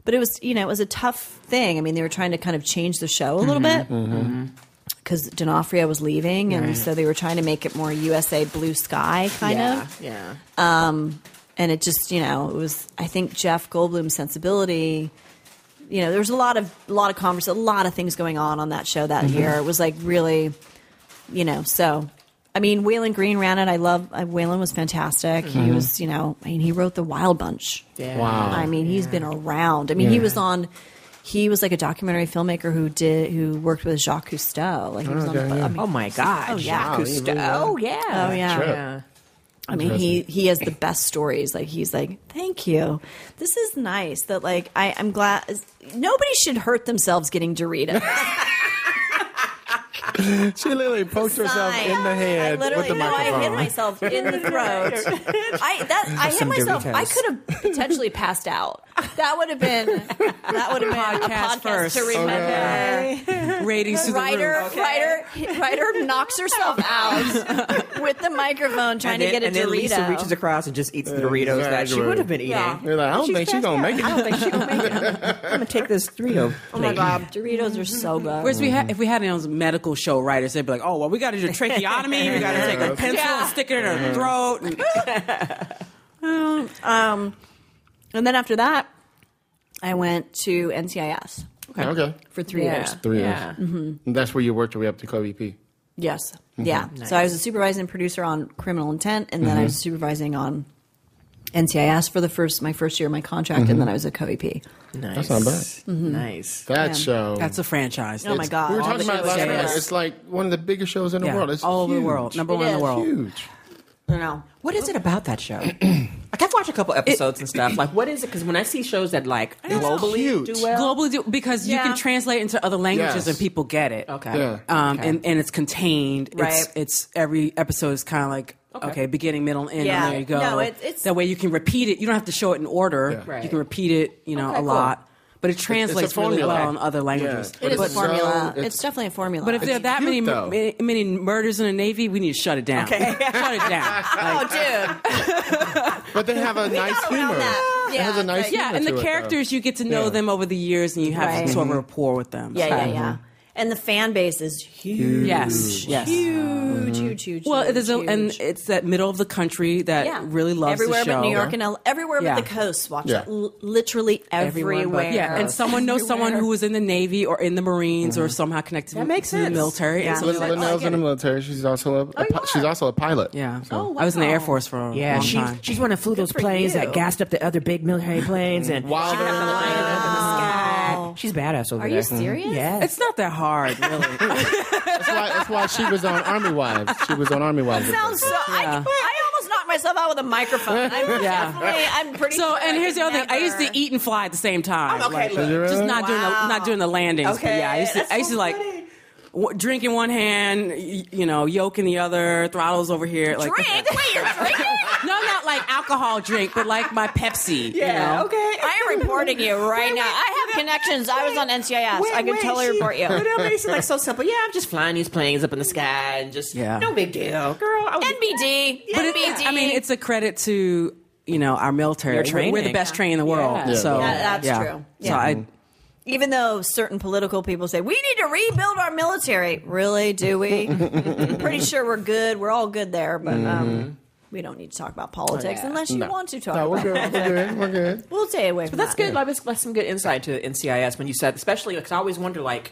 but it was, you know, it was a tough thing. I mean, they were trying to kind of change the show a little mm-hmm. bit. Mm-hmm. Because D'Onofrio was leaving, and right. so they were trying to make it more U S A Blue Sky kind yeah, of. Yeah, yeah. Um, and it just, you know, it was, I think, Jeff Goldblum's sensibility. You know, there was a lot of a lot of converse, a lot of things going on on that show that mm-hmm. year. It was like really, you know, so. I mean, Waylon Green ran it. I love uh, Waylon was fantastic. Mm-hmm. He was, you know, I mean, he wrote The Wild Bunch. Yeah. Wow. I mean, yeah. he's been around. I mean, yeah. he was on. He was like a documentary filmmaker who did who worked with Jacques Cousteau. Like he was oh, on. Yeah, the, yeah. I mean, oh my God! Oh yeah, Cousteau. Really oh yeah. Oh yeah. Sure. yeah. I mean, he he has the best stories. Like he's like, thank you. This is nice. That like I I'm glad. Nobody should hurt themselves getting Doritos. She literally poked Sign. herself in the head I with the no, microphone. I hit myself in the throat. I that I hit myself. Doritos. I could have potentially passed out. That would have been that would have been a podcast, podcast first. to remember. Okay. Ratings to the writer, room. Okay. Writer, writer knocks herself out with the microphone trying then, to get a and Dorito. And then Lisa reaches across and just eats the Doritos exactly. that she would have been eating. Yeah. You're like, I don't she's think she's gonna out. make it. I don't think she's gonna make it. I'm gonna take this Dorito. Oh my God, Doritos are so good. Whereas we had if we had it on medical. show writers, they'd be like, oh, well, we got to do a tracheotomy. We got to take a pencil yeah. and stick it in her throat. And, um, and then after that, I went to N C I S. Okay. okay. For three yeah. years. Three yeah. years. Mm-hmm. And that's where you worked your way up to co-E P? Yes. Mm-hmm. Yeah. Nice. So I was a supervising producer on Criminal Intent, and then mm-hmm. I was supervising on N C I S for the first my first year of my contract, mm-hmm. and then I was a co-E P. Nice. That's not bad. Mm-hmm. Nice. That yeah. show. That's a franchise. Oh, my God. We were all talking about it last night. It's like one of the biggest shows in yeah. the world. It's all over the world. Number it one is. in the world. Huge. I don't know. What is it about that show? Like, I've watched a couple episodes it, and stuff. Like, what is it? Because when I see shows that, like, globally do well. Globally do because yeah. you can translate into other languages yes. and people get it. Okay. Yeah. Um, okay. And, and it's contained. Right. It's, it's every episode is kind of like, okay. okay, beginning, middle, end, yeah. and there you go. No, it's, it's, that way you can repeat it. You don't have to show it in order. Yeah. Right. You can repeat it, you know, okay, a lot. Cool. But it translates really well in other languages. Yeah. It is but a formula. So, it's, it's definitely a formula. But if there are that cute, many, many many murders in the Navy, we need to shut it down. Okay. Shut it down. Like, oh, dude. But they have a nice humor. Yeah, it has a nice yeah, humor. Yeah, and the characters, it, you get to know yeah. them over the years, and you have right. sort of a rapport with them. Yeah, so. yeah, yeah. And the fan base is huge. Yes, yes. Huge, huge, huge. Well, it is, a, and it's that middle of the country that yeah. really loves everywhere the show. Everywhere but New York yeah. and L- everywhere yeah. but the coast. Watch yeah. it. L- literally everywhere. everywhere. Yeah, and someone knows everywhere. someone who was in the Navy or in the Marines mm-hmm. or somehow connected that makes to sense. the military. Yeah. And so Lynelle's like, oh, in the military. She's also a, a oh, yeah. she's also a pilot. Yeah. So. Oh, wow. I was in the Air Force for a yeah, long she's, time. She's one who flew those planes that gassed up the other big military planes and wild in the sky. She's badass over Are there. Are you serious? Mm-hmm. Yeah. It's not that hard, really. that's, why, that's why she was on Army Wives. She was on Army Wives. It sounds so... Yeah. I, I almost knocked myself out with a microphone. I'm yeah. definitely... I'm pretty So, sure and I here's the other thing. I used to eat and fly at the same time. I'm okay. Like, just not, wow. doing the, not doing the landings. Okay. But yeah, I used to, I used so to like... w drink in one hand, y you know, yoke in the other, throttles over here. Like, drink? Wait, you're drinking? No, not like alcohol drink, but like my Pepsi. Yeah, you know? Okay. I am reporting you right wait, now. Wait, I have wait, connections. Wait, I was on N C I S. Wait, I can wait, totally she, report you. But it makes it like so simple. Yeah, I'm just flying these planes up in the sky and just, yeah. no big deal. Girl, I was, N B D. Yeah. But N B D. It, I mean, it's a credit to, you know, our military. We're, we're the best yeah. trained in the world. Yeah. Yeah. So yeah, that's yeah. true. Yeah. So I... Even though certain political people say, we need to rebuild our military. Really, do we? I'm pretty sure we're good. We're all good there, but um, we don't need to talk about politics oh, yeah. unless you no. want to talk no, about it. We're good. We're good. We'll stay away from but that. But that's good. Yeah. That's some good insight to N C I S when you said, especially because I always wonder, like,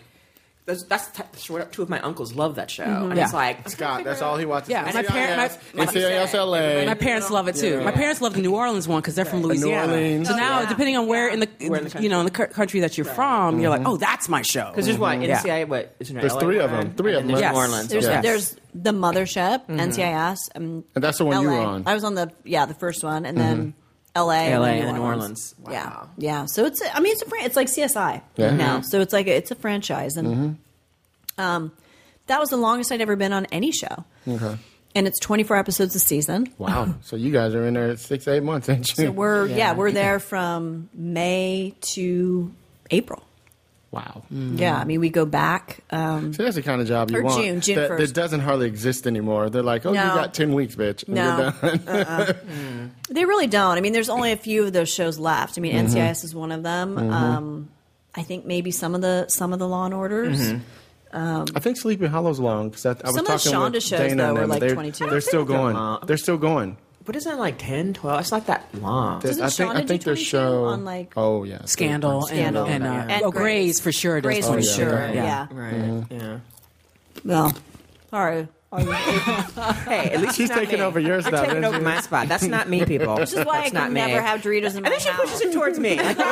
That's, that's two of my uncles love that show. Mm-hmm. And yeah. it's like Scott. That's all he watches. Yeah, my parents, N C I S L A. My parents love it too. Yeah. My parents love the New Orleans one because they're from Louisiana. New Orleans. So now, yeah. depending on where in the, in, in the you know in the country that you're right. from, mm-hmm. you're like, oh, that's my show. Because there's what N C I S. Yeah. What is there? There's L A three of them. Three of them. New Orleans. There's, yes. there's the Mothership, mm-hmm. N C I S, and, and that's the one L A. You were on. I was on the yeah the first one, and then. Mm-hmm. L A, L A, and New Orleans. Wow. Yeah, yeah. So it's, I mean, it's a fran it's like C S I yeah. now. So it's like a, it's a franchise, and mm-hmm. um, that was the longest I'd ever been on any show. Okay, and it's twenty-four episodes a season. Wow. So you guys are in there six, eight months, ain't you? So we're yeah, yeah we're there from May to April. Wow. Mm-hmm. Yeah, I mean, we go back. Um, so that's the kind of job you want. Or June, June that, first. That doesn't hardly exist anymore. They're like, oh, no. you got ten weeks, bitch. And no. You're done. uh-uh. mm. They really don't. I mean, there's only a few of those shows left. I mean, mm-hmm. N C I S is one of them. Mm-hmm. um, I think maybe some of the some of the Law and Orders. Mm-hmm. um, I think Sleepy Hollow's long because I, I was talking Shonda with shows, Dana. Though, were like they're, twenty-two. They're still going. Long. They're still going. But isn't it like ten, twelve? It's not that long. Doesn't I think, Shonda I think their show on like oh yeah, Scandal, Scandal and, and, uh, and oh, Grey's for sure. Grey's for sure. Right. Yeah. yeah, right. Mm-hmm. Yeah. Well, sorry. Hey, at least she's taking me. Over yours. I'm taking over my spot. That's not me, people. Which is why That's I can never me. Have Doritos in my house. And then she pushes him towards me. Like, oh,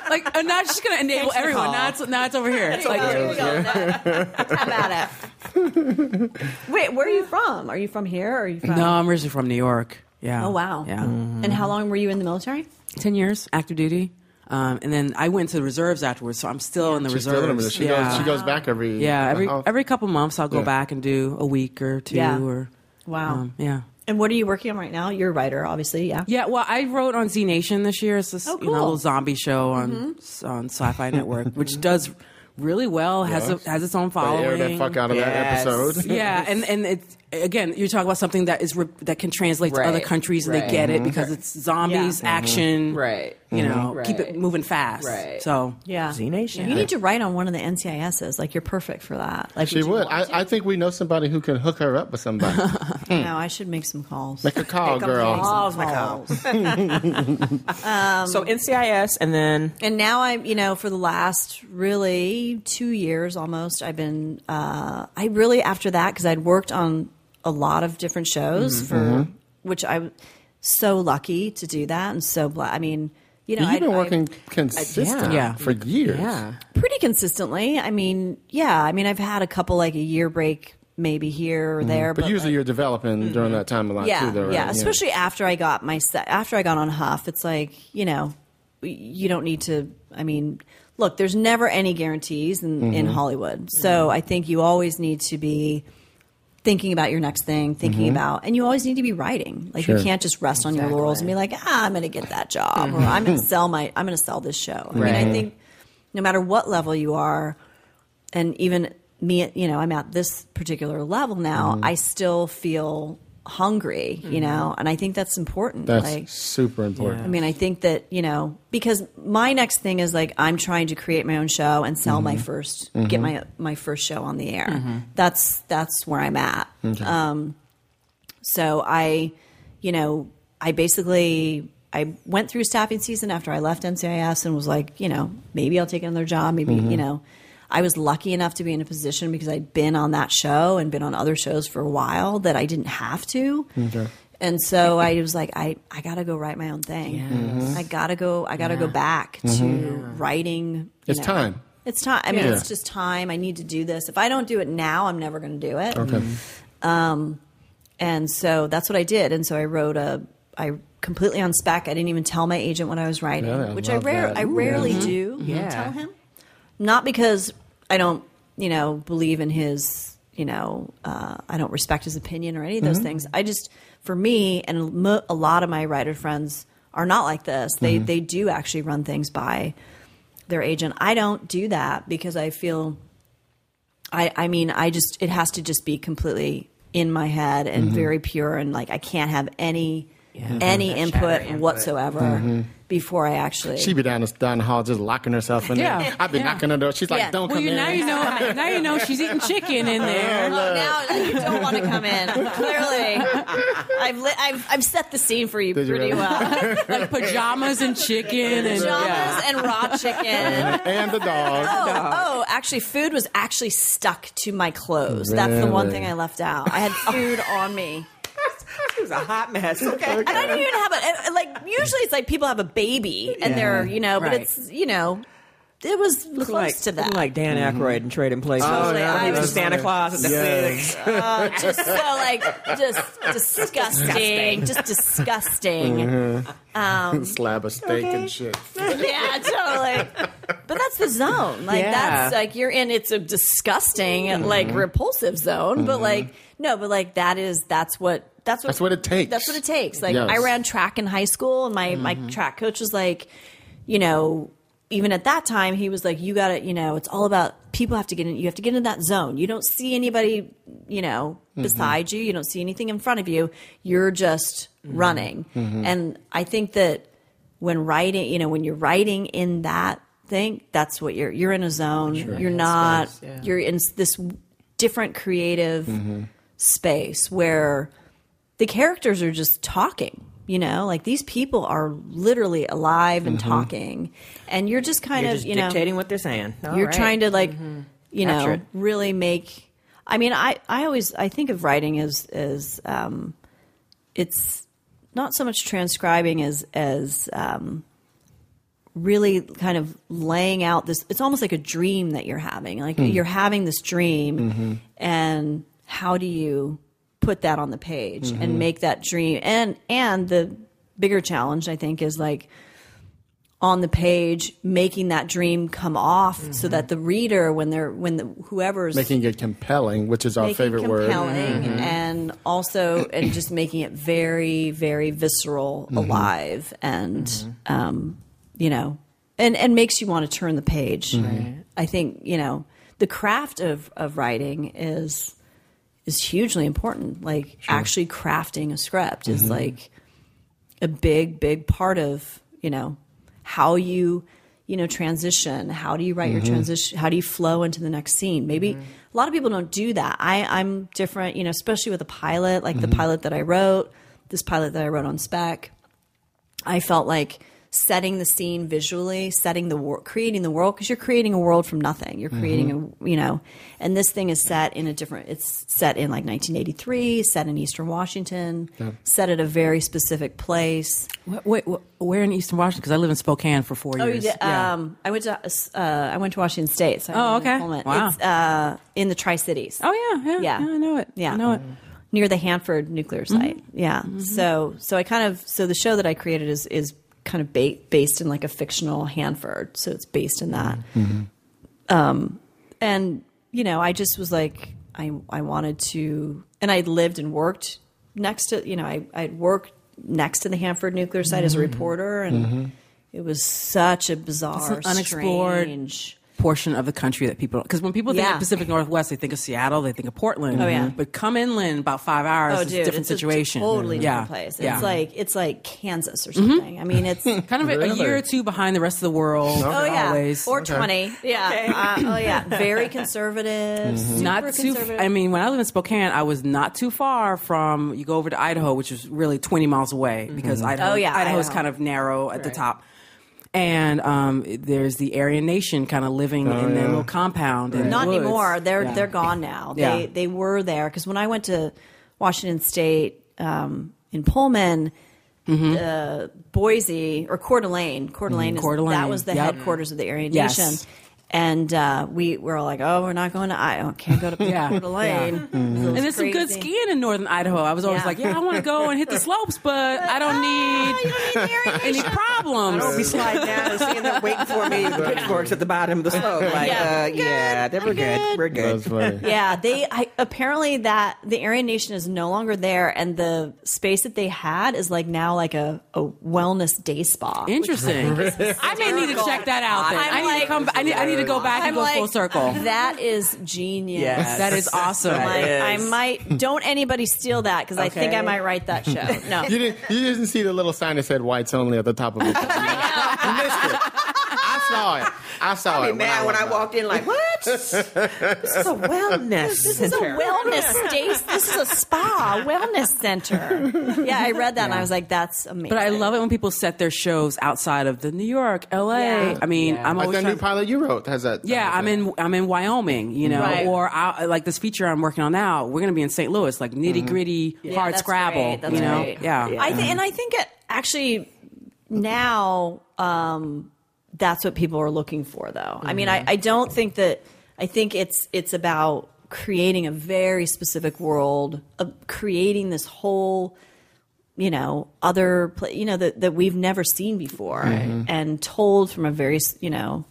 no. like oh, now she's going to enable Thanks, everyone. Now it's, now it's over here. It's like, here we go. How about it? Wait, where are you from? Are you from here? Or are you from? No, I'm originally from New York. Yeah. Oh, wow. Yeah. Mm-hmm. And how long were you in the military? Ten years, active duty. Um, and then I went to the reserves afterwards, so I'm still yeah, in the reserves. Still in the, she, yeah. goes, she goes back every yeah every uh, every couple months. I'll go yeah. back and do a week or two yeah. or wow um, yeah. And what are you working on right now? You're a writer, obviously, yeah. Yeah, well, I wrote on Z Nation this year. It's this oh, cool. you know, little zombie show on mm-hmm. on Sci-Fi Network, which does really well. Yes. Has a, has its own following. They aired that fuck out of yes. that episode. Yeah, and and it's. Again, you're talking about something that is re that can translate right. to other countries, and right. they get it because right. it's zombies, yeah. action, right? You know, right. keep it moving fast, right? So, yeah, Z Nation. You need to write on one of the N C I S's. Like, you're perfect for that. Like, she would. I, I think we know somebody who can hook her up with somebody. mm. No, I should make some calls. Make a call, make girl. Calls, make calls. um, so N C I S, and then and now I, you know, for the last really two years almost, I've been. Uh, I really after that because I'd worked on. A lot of different shows mm-hmm. for mm-hmm. which I'm so lucky to do that and so bl I mean, you know, I've been working consistently yeah. for years. Yeah. Pretty consistently. I mean, yeah. I mean, I've had a couple like a year break maybe here or mm-hmm. there, but, but usually like, you're developing mm-hmm. during that time a lot yeah, too, though. Right? Yeah, yeah, especially after I got my set, after I got on Huff, it's like you know, you don't need to. I mean, look, there's never any guarantees in, mm-hmm. in Hollywood, so mm-hmm. I think you always need to be. Thinking about your next thing, thinking mm-hmm. about, and you always need to be writing. Like sure. you can't just rest exactly. on your laurels and be like, ah, I'm going to get that job mm-hmm. or I'm going to sell my, I'm going to sell this show. I right. mean, I think no matter what level you are, and even me, you know, I'm at this particular level now, mm-hmm. I still feel hungry, mm-hmm. you know, and I think that's important. That's like, super important. Yeah. I mean, I think that, you know, because my next thing is like, I'm trying to create my own show and sell mm-hmm. my first, mm-hmm. get my, my first show on the air. Mm-hmm. That's, that's where I'm at. Okay. Um, so I, you know, I basically, I went through staffing season after I left N C I S and was like, you know, maybe I'll take another job. Maybe, mm-hmm. you know, I was lucky enough to be in a position because I'd been on that show and been on other shows for a while that I didn't have to. Okay. And so I was like, I, I got to go write my own thing. Yes. Mm-hmm. I got to go. I got to yeah. go back mm-hmm. to writing. It's know, time. It's time. I mean, yeah. it's just time. I need to do this. If I don't do it now, I'm never going to do it. Okay. Um, and so that's what I did. And so I wrote a, I completely on spec. I didn't even tell my agent what I was writing, yeah, I which I, rare, I rarely mm-hmm. do. Yeah. Tell him. Not because I don't, you know, believe in his, you know, uh, I don't respect his opinion or any of those mm-hmm. things. I just, for me, and a lot of my writer friends are not like this. They mm-hmm. they do actually run things by their agent. I don't do that because I feel, I I mean, I just, it has to just be completely in my head and mm-hmm. very pure, and like I can't have any yeah, any input whatsoever. Mm-hmm. Before I actually, she be down down the hall just locking herself in yeah. there. I'd be yeah. knocking on the door. She's like, yeah. "Don't well, come you, in." Now you know. Now you know she's eating chicken in there. Well, now you don't want to come in. Clearly, I've lit, I've I've set the scene for you Did pretty you really? well. Like pajamas and chicken, and, pajamas yeah. and raw chicken, and the dog. Oh, the dog. oh, actually, food was actually stuck to my clothes. Really? That's the one thing I left out. I had food on me. It was a hot mess. Okay. And I didn't even have a, like, usually it's like people have a baby and yeah, they're, you know, right. but it's, you know, it was close like, to that. Like Dan Aykroyd and mm-hmm. Trading Places. Oh, yeah. I was Santa Claus and the yes. things. Uh, just so, like, just disgusting. Just disgusting. Mm-hmm. um, Slab of steak okay. and shit. Yeah, totally. But that's the zone. Like, yeah. that's, like, you're in, it's a disgusting, mm-hmm. like, repulsive zone. Mm-hmm. But, like, no, but, like, that is, that's what. That's what, that's what it takes. That's what it takes. Like, yes. I ran track in high school, and my, mm-hmm. my track coach was like, you know, even at that time, he was like, you got to, you know, it's all about people have to get in. You have to get in that zone. You don't see anybody, you know, mm-hmm. beside you. You don't see anything in front of you. You're just mm-hmm. running. Mm-hmm. And I think that when writing, you know, when you're writing in that thing, that's what you're, you're in a zone. Sure. You're not, space, yeah. you're in this different creative mm-hmm. space where the characters are just talking, you know, like these people are literally alive and mm-hmm. talking, and you're just kind you're of, just you know, dictating what they're saying. All you're right. trying to like, mm-hmm. you know, Accurate. really make, I mean, I, I always, I think of writing as, as, um, it's not so much transcribing as, as, um, really kind of laying out this, it's almost like a dream that you're having, like mm. you're having this dream mm-hmm. and how do you put that on the page mm-hmm. and make that dream. And, and the bigger challenge, I think, is like on the page, making that dream come off mm-hmm. so that the reader, when they're, when the, whoever's making it compelling, which is our favorite word, compelling mm-hmm. and also, and just making it very, very visceral, mm-hmm. alive and, mm-hmm. um, you know, and, and makes you want to turn the page. Mm-hmm. I think, you know, the craft of, of writing is, is hugely important. Like sure. actually crafting a script mm-hmm. is like a big, big part of, you know, how you, you know, transition, how do you write mm-hmm. your transition? How do you flow into the next scene? Maybe mm-hmm. a lot of people don't do that. I I'm different, you know, especially with a pilot, like mm-hmm. the pilot that I wrote, this pilot that I wrote on spec, I felt like setting the scene visually, setting the world, creating the world, because you're creating a world from nothing. You're creating mm-hmm. a, you know, and this thing is set in a different, it's set in like nineteen eighty-three, set in Eastern Washington, yeah. set at a very specific place. Wait, wait, wait where in Eastern Washington? Because I live in Spokane for four oh, years. You did, yeah. um, I went to uh, I went to Washington State. So oh, okay. Wow. It's uh, in the Tri-Cities. Oh, yeah yeah, yeah. yeah, I know it. Yeah. I know it. Near the Hanford nuclear site. Mm-hmm. Yeah. Mm-hmm. So, so I kind of, so the show that I created is, is kind of ba- based in like a fictional Hanford. So it's based in that. Mm-hmm. Um, and, you know, I just was like, I, I wanted to, and I lived and worked next to, you know, I, I'd worked next to the Hanford nuclear site mm-hmm. as a reporter. And mm-hmm. it was such a bizarre, it's an unexplored strange portion of the country that people, because when people think yeah. of Pacific Northwest, they think of Seattle, they think of Portland. Oh, yeah. But come inland about five hours, oh, it's dude, a different it's situation. A totally mm-hmm. different yeah. place. It's yeah. like it's like Kansas or something. Mm-hmm. I mean, it's kind of a, really? a year or two behind the rest of the world. Okay. Oh yeah, always. Or okay. twenty. Yeah. Okay. Uh, oh yeah, very conservative. Mm-hmm. Not too. I mean, when I lived in Spokane, I was not too far from. You go over to Idaho, which is really twenty miles away mm-hmm. because Idaho, oh, yeah, Idaho is kind of narrow at right. the top. And um, there's the Aryan Nation kind of living oh, in their yeah. little compound. Right. Not woods. anymore. They're yeah. they're gone now. Yeah. They they were there because when I went to Washington State um, in Pullman, mm-hmm. uh, Boise or Coeur d'Alene, Coeur d'Alene, mm-hmm. is, Coeur d'Alene. that was the yep. headquarters of the Aryan yes. Nation. And uh, we were all like, oh, we're not going to Idaho. Can't go to Port yeah. Lane. Yeah. Mm-hmm. And there's crazy. some good skiing in northern Idaho. I was always yeah. like, yeah, I want to go and hit the slopes, but, but I don't oh, need, don't need any problems. I don't be sliding down and seeing them waiting for me with pitchforks at the bottom of the slope. Like, yeah, uh, yeah they were good. good. We're good. That's funny. Yeah, they I, apparently that the Aryan Nation is no longer there, and the space that they had is like now like a, a wellness day spa. Interesting. I may need to check that out. Then. I need like, to come. I need. I need to go back I'm and go like, full circle. That is genius. Yes. That is awesome. That like, is. I might. Don't anybody steal that because okay. I think I might write that show. No, you didn't. You didn't see the little sign that said "Whites Only" at the top of it. I know. You missed it. I saw it. I saw I'd be it. Mad when I, when I walked in, like what? This is a wellness. This center. is a wellness space. This is a spa wellness center. Yeah, I read that yeah. and I was like, that's amazing. But I love it when people set their shows outside of the New York, L A. Yeah. I mean, yeah. I'm like always that new to... pilot you wrote has that. Yeah, I'm in. I'm in Wyoming, you know, right. or I, like this feature I'm working on now. We're gonna be in Saint Louis, like nitty gritty, mm-hmm. yeah, hard that's Scrabble. Right. That's you know, right. yeah. yeah. I th- and I think it, actually now. Um, That's what people are looking for, though. Mm-hmm. I mean, I, I don't think that – I think it's it's about creating a very specific world, of creating this whole, you know, other – you know, that, that we've never seen before mm-hmm. and told from a very, you know,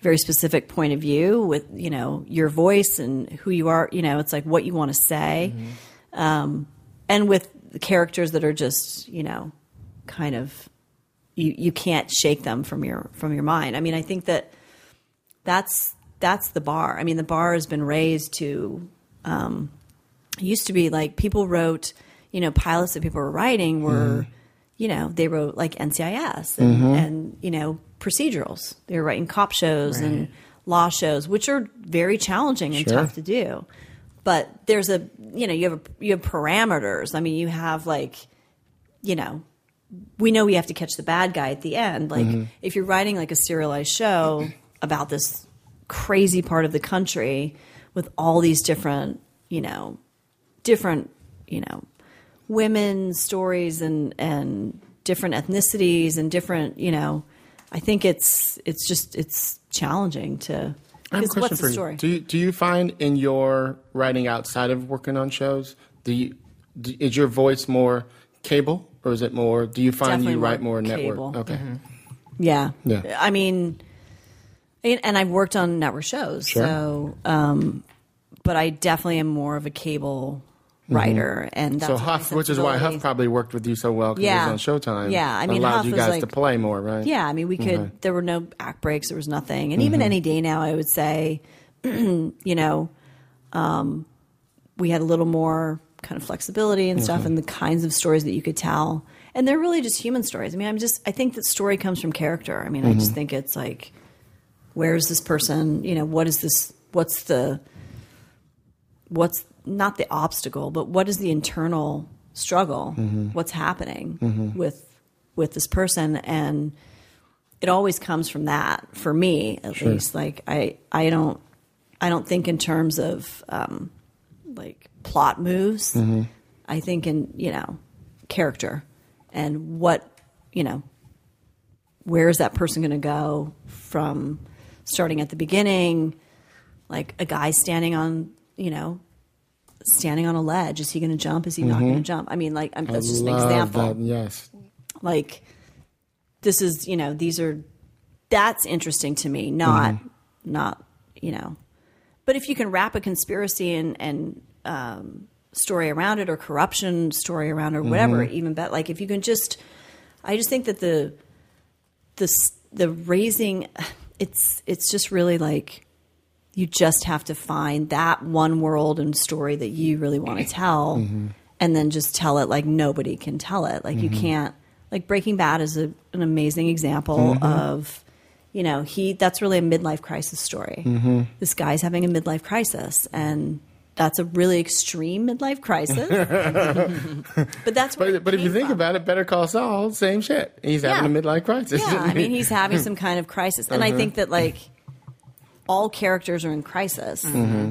very specific point of view with, you know, your voice and who you are. You know, it's like what you want to say mm-hmm. um, and with characters that are just, you know, kind of – You you can't shake them from your from your mind. I mean, I think that that's that's the bar. I mean, the bar has been raised to. Um, it used to be like people wrote, you know, pilots that people were writing were, mm. you know, they wrote like N C I S and, mm-hmm. and you know procedurals. They were writing cop shows right. and law shows, which are very challenging and sure. tough to do. But there's a you know you have a, you have parameters. I mean, you have like, you know. We know we have to catch the bad guy at the end. Like mm-hmm. if you're writing like a serialized show about this crazy part of the country with all these different, you know, different, you know, women's stories and, and different ethnicities and different, you know, I think it's, it's just, it's challenging to, because what's the story? Do you, do you find in your writing outside of working on shows, do you, do, is your voice more cable? Or is it more? Do you find Definitely you write more, more network? Cable. Okay. Mm-hmm. Yeah. Yeah. I mean, and I've worked on network shows, sure. so. Um, but I definitely am more of a cable writer, mm-hmm. and that's so Huff, which is why Huff probably worked with you so well because yeah. it was on Showtime. Yeah, I mean, allowed Huff you guys like, to play more, right? Yeah, I mean, we could. Mm-hmm. There were no act breaks. There was nothing, and mm-hmm. even Any Day Now, I would say, you know, um, we had a little more. Kind of flexibility and stuff mm-hmm. and the kinds of stories that you could tell. And they're really just human stories. I mean, I'm just, I think that story comes from character. I mean, mm-hmm. I just think it's like, where is this person? You know, what is this, what's the, what's not the obstacle, but what is the internal struggle? Mm-hmm. What's happening mm-hmm. with, with this person? And it always comes from that for me, at sure. least. Like I, I don't, I don't think in terms of, um, like plot moves, mm-hmm. I think in, you know, character and what, you know, where is that person going to go from starting at the beginning? Like a guy standing on, you know, standing on a ledge. Is he going to jump? Is he mm-hmm. not going to jump? I mean, like, I'm, that's I just an example. That, yes. Like this is, you know, these are, that's interesting to me. Not, mm-hmm. not, you know, but if you can wrap a conspiracy and, and um, story around it or corruption story around or whatever, mm-hmm. even better. Like if you can just, I just think that the, the, the raising, it's, it's just really like, you just have to find that one world and story that you really want to tell mm-hmm. and then just tell it like nobody can tell it. Like mm-hmm. you can't, like Breaking Bad is a, an amazing example mm-hmm. of, you know, he, that's really a midlife crisis story. Mm-hmm. This guy's having a midlife crisis and that's a really extreme midlife crisis. But that's what But, but if you think from. about it, Better Call Saul, same shit. He's yeah. having a midlife crisis. Yeah, I mean, he's having some kind of crisis. And uh-huh. I think that like all characters are in crisis mm-hmm.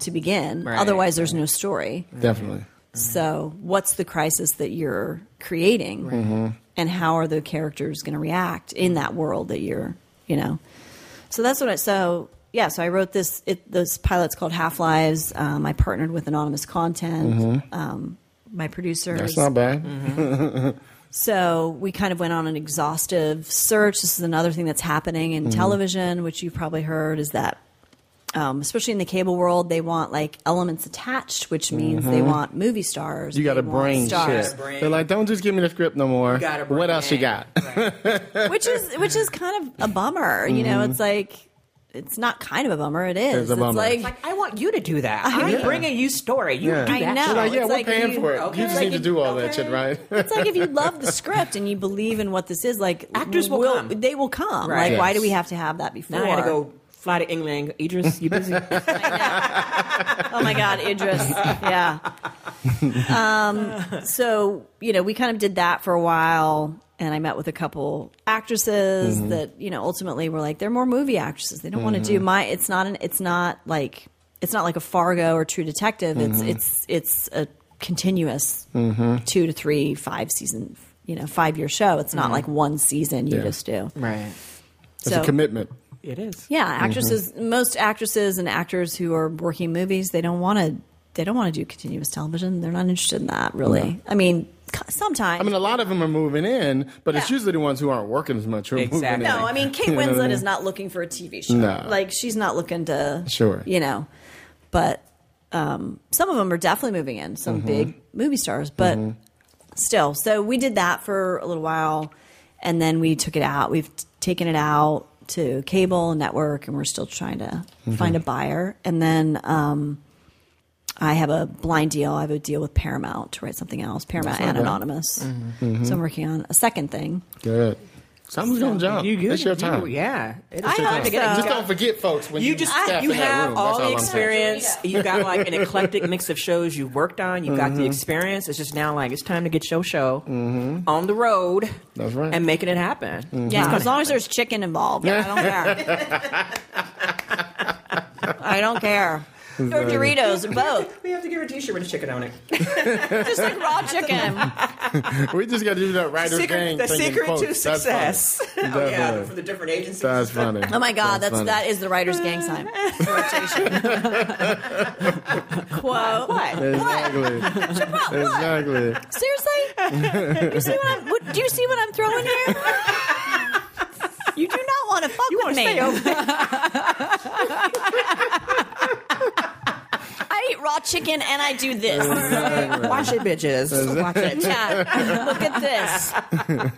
to begin. Right. Otherwise there's no story. Definitely. So what's the crisis that you're creating right. and how are the characters going to react in that world that you're You know, So that's what I, so yeah, so I wrote this, it, this pilot's called Half-Lives. Um, I partnered with Anonymous Content, mm-hmm. um, my producers. That's not bad. Mm-hmm. So we kind of went on an exhaustive search. This is another thing that's happening in mm-hmm. television, which you've probably heard, is that um, especially in the cable world, they want like elements attached, which means mm-hmm. they want movie stars. You got to bring stars. Shit. They're like, don't just give me the script no more. What else you got? Right. which is which is kind of a bummer. Mm-hmm. You know, it's like. It's not kind of a bummer. It is. It's, it's, like, it's like I want you to do that. I yeah. bring a you story. You yeah. do that. I know. It's like, yeah, it's we're like paying you, for it. Okay. You just like need if, to do all okay. that shit, right? It's like if you love the script and you believe in what this is, like actors will, will come. They will come. Right. Like yes. why do we have to have that before? Now I gotta go fly to England. Idris, you busy? I know. Oh my God, Idris. Yeah. Um. So you know, we kind of did that for a while. And I met with a couple actresses mm-hmm. that, you know, ultimately were like, they're more movie actresses. They don't mm-hmm. want to do my, it's not an, it's not like, it's not like a Fargo or True Detective. Mm-hmm. It's, it's, it's a continuous mm-hmm. two to three, five season, you know, five year show. It's not mm-hmm. like one season you yeah. just do. Right. So, it's a commitment. It is. Yeah. Actresses, mm-hmm. most actresses and actors who are working movies, they don't want to, they don't want to do continuous television. They're not interested in that really. Yeah. I mean, sometimes. I mean, a lot of them are moving in, but yeah. it's usually the ones who aren't working as much who are exactly. moving in. No, I mean, Kate Winslet you know I mean? is not looking for a T V show. No. Like, she's not looking to, sure. you know. But um, some of them are definitely moving in, some mm-hmm. big movie stars, but mm-hmm. still. So we did that for a little while, and then we took it out. We've t- taken it out to cable and network, and we're still trying to mm-hmm. find a buyer. And then... Um, I have a blind deal. I have a deal with Paramount to write something else. Paramount and Anonymous. Mm-hmm. Mm-hmm. So I'm working on a second thing. Good. Someone's going to jump. You good? It's your time. You, yeah. It's I your time. So. Just don't forget, folks. When you, you just I, you have room, all, all the experience. You got like an eclectic mix of shows you've worked on. You've mm-hmm. got the experience. It's just now like it's time to get your show mm-hmm. on the road. That's right. And making it happen. Mm-hmm. Yeah. As long as there's chicken involved, I don't care. I don't care. Or Doritos, or both. We have to give her a T-shirt with a chicken on it. Just like raw chicken. We just got to do that writer's secret, gang. The secret folks, to success. Oh, yeah, from the different agencies. That's funny. Oh my God, that's, that's that is the writer's gang sign. Quote. What? Exactly. What? Shabbat, exactly. What? Seriously? You see what I'm, what, do you see what I'm throwing here? You do not want to fuck you with me. Stay over. I eat raw chicken and I do this. Exactly. Watch it, bitches. Watch it. Yeah. Look at this.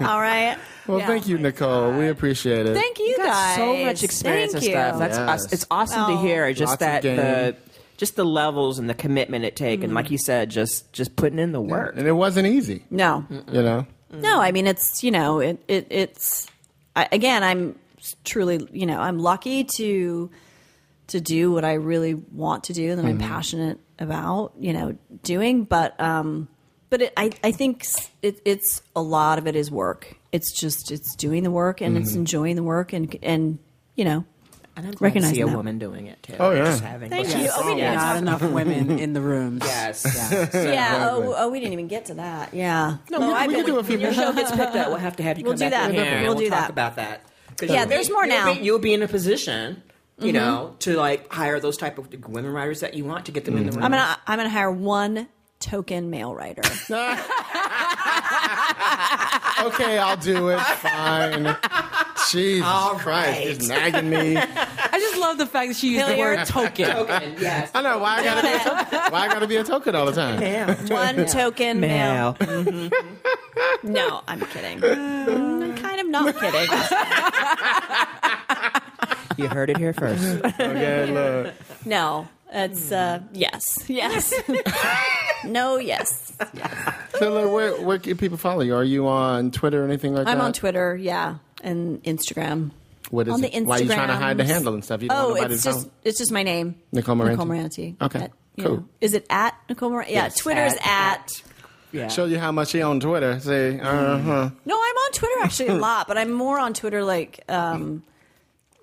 All right. Well, yeah. Thank you, Nicole. We appreciate it. Thank you, you got guys. So much experience thank and stuff. You. That's yes. It's awesome well, to hear. Just that. The, Just the levels and the commitment it takes, mm-hmm. and like you said, just just putting in the work. Yeah. And it wasn't easy. No. Mm-mm. You know. Mm-mm. No, I mean it's you know it, it it's. I, again, I'm truly, you know, I'm lucky to to do what I really want to do that mm-hmm. I'm passionate about, you know, doing. But um, but it, I I think it, it's a lot of it is work. It's just it's doing the work and mm-hmm. it's enjoying the work and and you know. And I'm glad to see a that. woman doing it too. Oh yeah, just having thank you. Yes. Oh, we didn't not enough women in the rooms. Yes, yes. yeah. Oh, oh, we didn't even get to that. Yeah. No, no we, I we can do a few. When your show gets picked up, we'll have to have you. We'll come do back that. Here. We'll, we'll do talk that. About that. Yeah, there's be, more now. You'll be, you'll be in a position, you mm-hmm. know, to like hire those type of women writers that you want to get them mm-hmm. in the room. I'm gonna, I'm gonna hire one token male writer. Okay, I'll do it. Fine. Jesus all Christ, right. It's nagging me. I just love the fact that she used Hilliard. The word token. Token, yes. I know why I gotta be a token. Why I gotta be a token all the time. Male. One male. Token male. male. Mm-hmm. No, I'm kidding. I'm kind of not kidding. You heard it here first. Okay, look. No, it's uh, yes, yes. No, yes. yes. So, like, where where can people follow you? Are you on Twitter or anything like I'm that? I'm on Twitter. Yeah. And Instagram. What is on it? The Instagram. Why are you trying to hide the handle and stuff? You don't oh, want it's just home. It's just my name, Nicole Maranti. Nicole Maranti. Okay, at, cool. Know. Is it at Nicole Maranti? Yeah, yes, Twitter's at. at yeah. Show you how much she on Twitter. Say, uh huh. No, I'm on Twitter actually a lot, but I'm more on Twitter like um,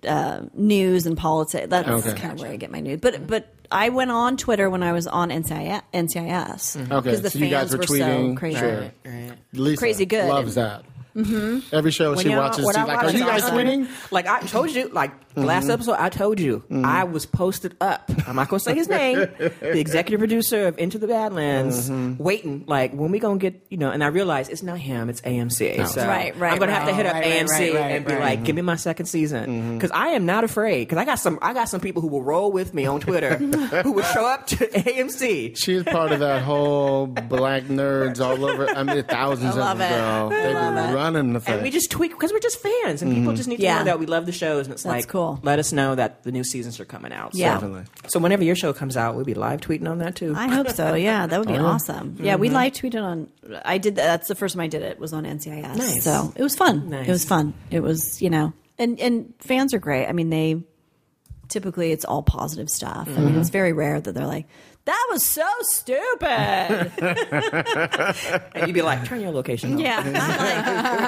uh, news and politics. That's okay. kind of where I get my news. But but I went on Twitter when I was on N C I S. Mm-hmm. Okay, because the so fans you guys were, were tweeting. So crazy, right, right. Lisa crazy good loves and, that. Mm-hmm. Every show when she watches, she's like, "Are you guys tweeting?" Like I told you, like Mm-hmm. Last episode, I told you, mm-hmm. I was posted up. I'm not going to say his name. The executive producer of Into the Badlands, mm-hmm. waiting, like, when we going to get, you know, and I realized it's not him, it's A M C. No. So right, right. I'm going to have to hit up right, A M C right, right, and be right. like, mm-hmm. give me my second season. Because mm-hmm. I am not afraid. Because I got some I got some people who will roll with me on Twitter who would show up to A M C. She's part of that whole black nerds all over. I mean, thousands I of them, girl. They were running the thing. And we just tweak, because we're just fans. And mm-hmm. people just need to yeah. know that we love the shows. And it's That's like, cool. Let us know that the new seasons are coming out. Yeah. Definitely. So whenever your show comes out, we'll be live tweeting on that too. I hope so. Yeah, that would be oh, awesome. Yeah, mm-hmm. we live tweeted on. I did that. That's the first time I did it. Was on N C I S. Nice. So it was fun. Nice. It was fun. It was you know, and and fans are great. I mean, they typically it's all positive stuff. Mm-hmm. I mean, it's very rare that they're like, that was so stupid. And you'd be like, turn your location off. Yeah. I'm like,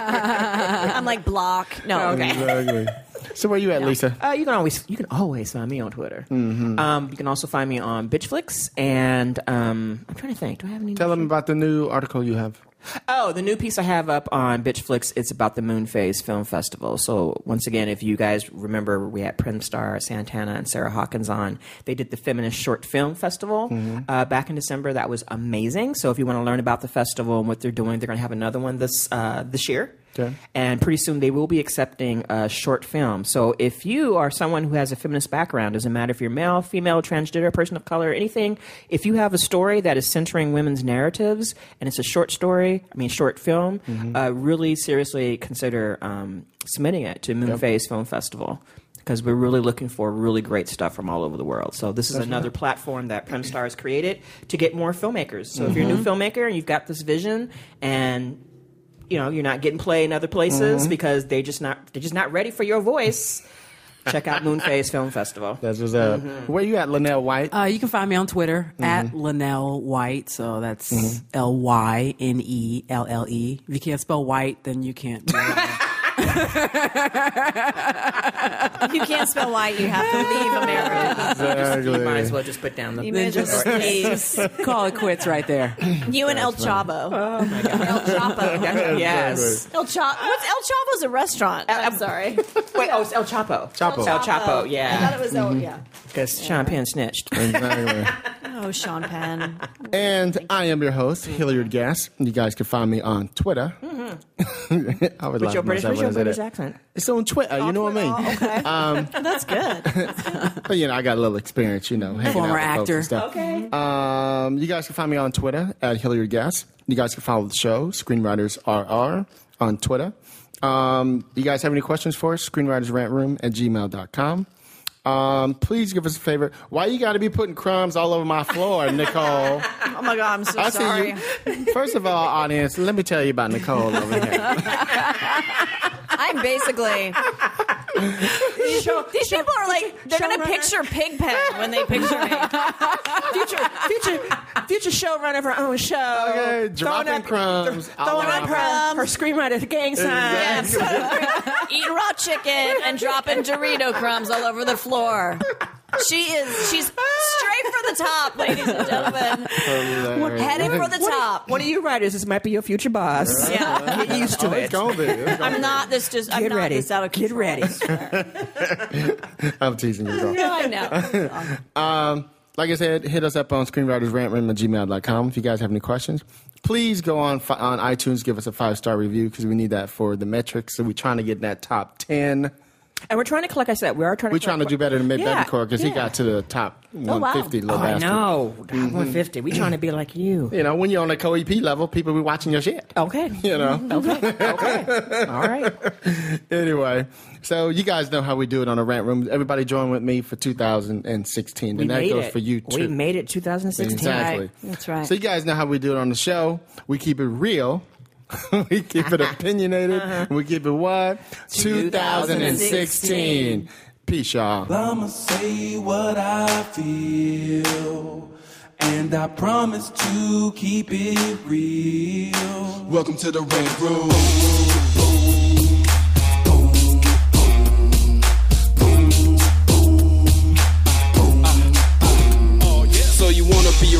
I'm like block. No, okay. Exactly. So where you at, yeah. Lisa? Uh, you can always you can always find me on Twitter. Mm-hmm. Um, you can also find me on Bitch Flicks, and um, I'm trying to think. Do I have any? Tell them about the new article you have. Oh, the new piece I have up on Bitch Flicks. It's about the Moon Phase Film Festival. So once again, if you guys remember, we had Primstar, Santana, and Sarah Hawkins on. They did the Feminist Short Film Festival mm-hmm. uh, back in December. That was amazing. So if you want to learn about the festival and what they're doing, they're going to have another one this uh, this year. Okay. And pretty soon they will be accepting a short film. So if you are someone who has a feminist background, doesn't matter if you're male, female, transgender, person of color, anything, if you have a story that is centering women's narratives and it's a short story, I mean short film, mm-hmm. uh, really seriously consider um, submitting it to Moon Phase yep. Film Festival. Because we're really looking for really great stuff from all over the world. So this is That's another right. platform that Primstar has created to get more filmmakers. So mm-hmm. if you're a new filmmaker and you've got this vision and you know, you're not getting play in other places mm-hmm. because they just not they're just not ready for your voice. Check out Moon Phase Film Festival. That's what's up. Mm-hmm. Where you at, Lynelle White? Uh, you can find me on Twitter mm-hmm. at Lynelle White. So that's mm-hmm. L Y N E L L E. If you can't spell white, then you can't. If you can't spell white, you have to leave America. Exactly. You might as well just put down the. You may just please call it quits right there. You and That's El Chavo. Funny. Oh my God, El Chapo. Yes, El Chapo. What's El Chavo's a restaurant? El- I'm sorry. Wait, oh, it's El Chapo. Chapo. El Chapo. Yeah. I thought it was El. Mm-hmm. Yeah. Because yeah. Sean Penn snitched. Exactly. Oh, Sean Penn. And I am your host, Hilliard Guess. You guys can find me on Twitter. Mm-hmm. I would like to know. British accent. It's on Twitter. It's on you know Twitter. What I mean? Okay. Um, That's good. That's good. But, you know, I got a little experience, you know, hanging Former out with actor. Folks and stuff. Okay. Um, you guys can find me on Twitter at Hilliard Guess. You guys can follow the show, Screenwriters R R, on Twitter. Um, you guys have any questions for us? Screenwriters Rant Room at gmail dot com. Um, please give us a favor. Why you got to be putting crumbs all over my floor, Nicole? Oh my God, I'm so I sorry. See you. First of all, audience, let me tell you about Nicole over here. I'm basically. Show, these show, people are like they're gonna runner. Picture Pigpen when they picture me. future, future, future showrunner of her own show. Okay, dropping up, crumbs, th- throwing up crumbs, her screenwriter gang sign, exactly. Eating raw chicken and dropping Dorito crumbs all over the floor. She is. She's straight for the top, ladies and gentlemen. Hilarious. Heading for the top. One of you writers, this might be your future boss. Right. Yeah, get used to oh, it. It's gonna be, it's gonna I'm not this. Just I'm get not ready. This out of control. Get ready. I'm teasing you, girl. No, I know. um, like I said, hit us up on screenwriters rant room at gmail dot com if you guys have any questions. Please go on fi- on iTunes, give us a five star review because we need that for the metrics. So we're trying to get in that top ten. And we're trying to, like I said, we are trying to. We're trying to do better than Mitt yeah, Betancourt because yeah. he got to the top one fifty. Oh, wow. Oh, I know. Mm-hmm. one fifty. We're trying to be like you. You know, when you're on a co-E P level, people be watching your shit. Okay. You know. Okay. Okay. All right. Anyway, so you guys know how we do it on a rant room. Everybody join with me for two thousand sixteen. We and that goes it. For you too. We made it two thousand sixteen. Exactly. Right. That's right. So you guys know how we do it on the show. We keep it real. We keep it opinionated. Uh-huh. We keep it what? twenty sixteen. Peace, y'all. I'ma say what I feel, and I promise to keep it real. Welcome to the Rant Room. Boom, boom, boom, boom, boom, boom, boom. So you wanna be a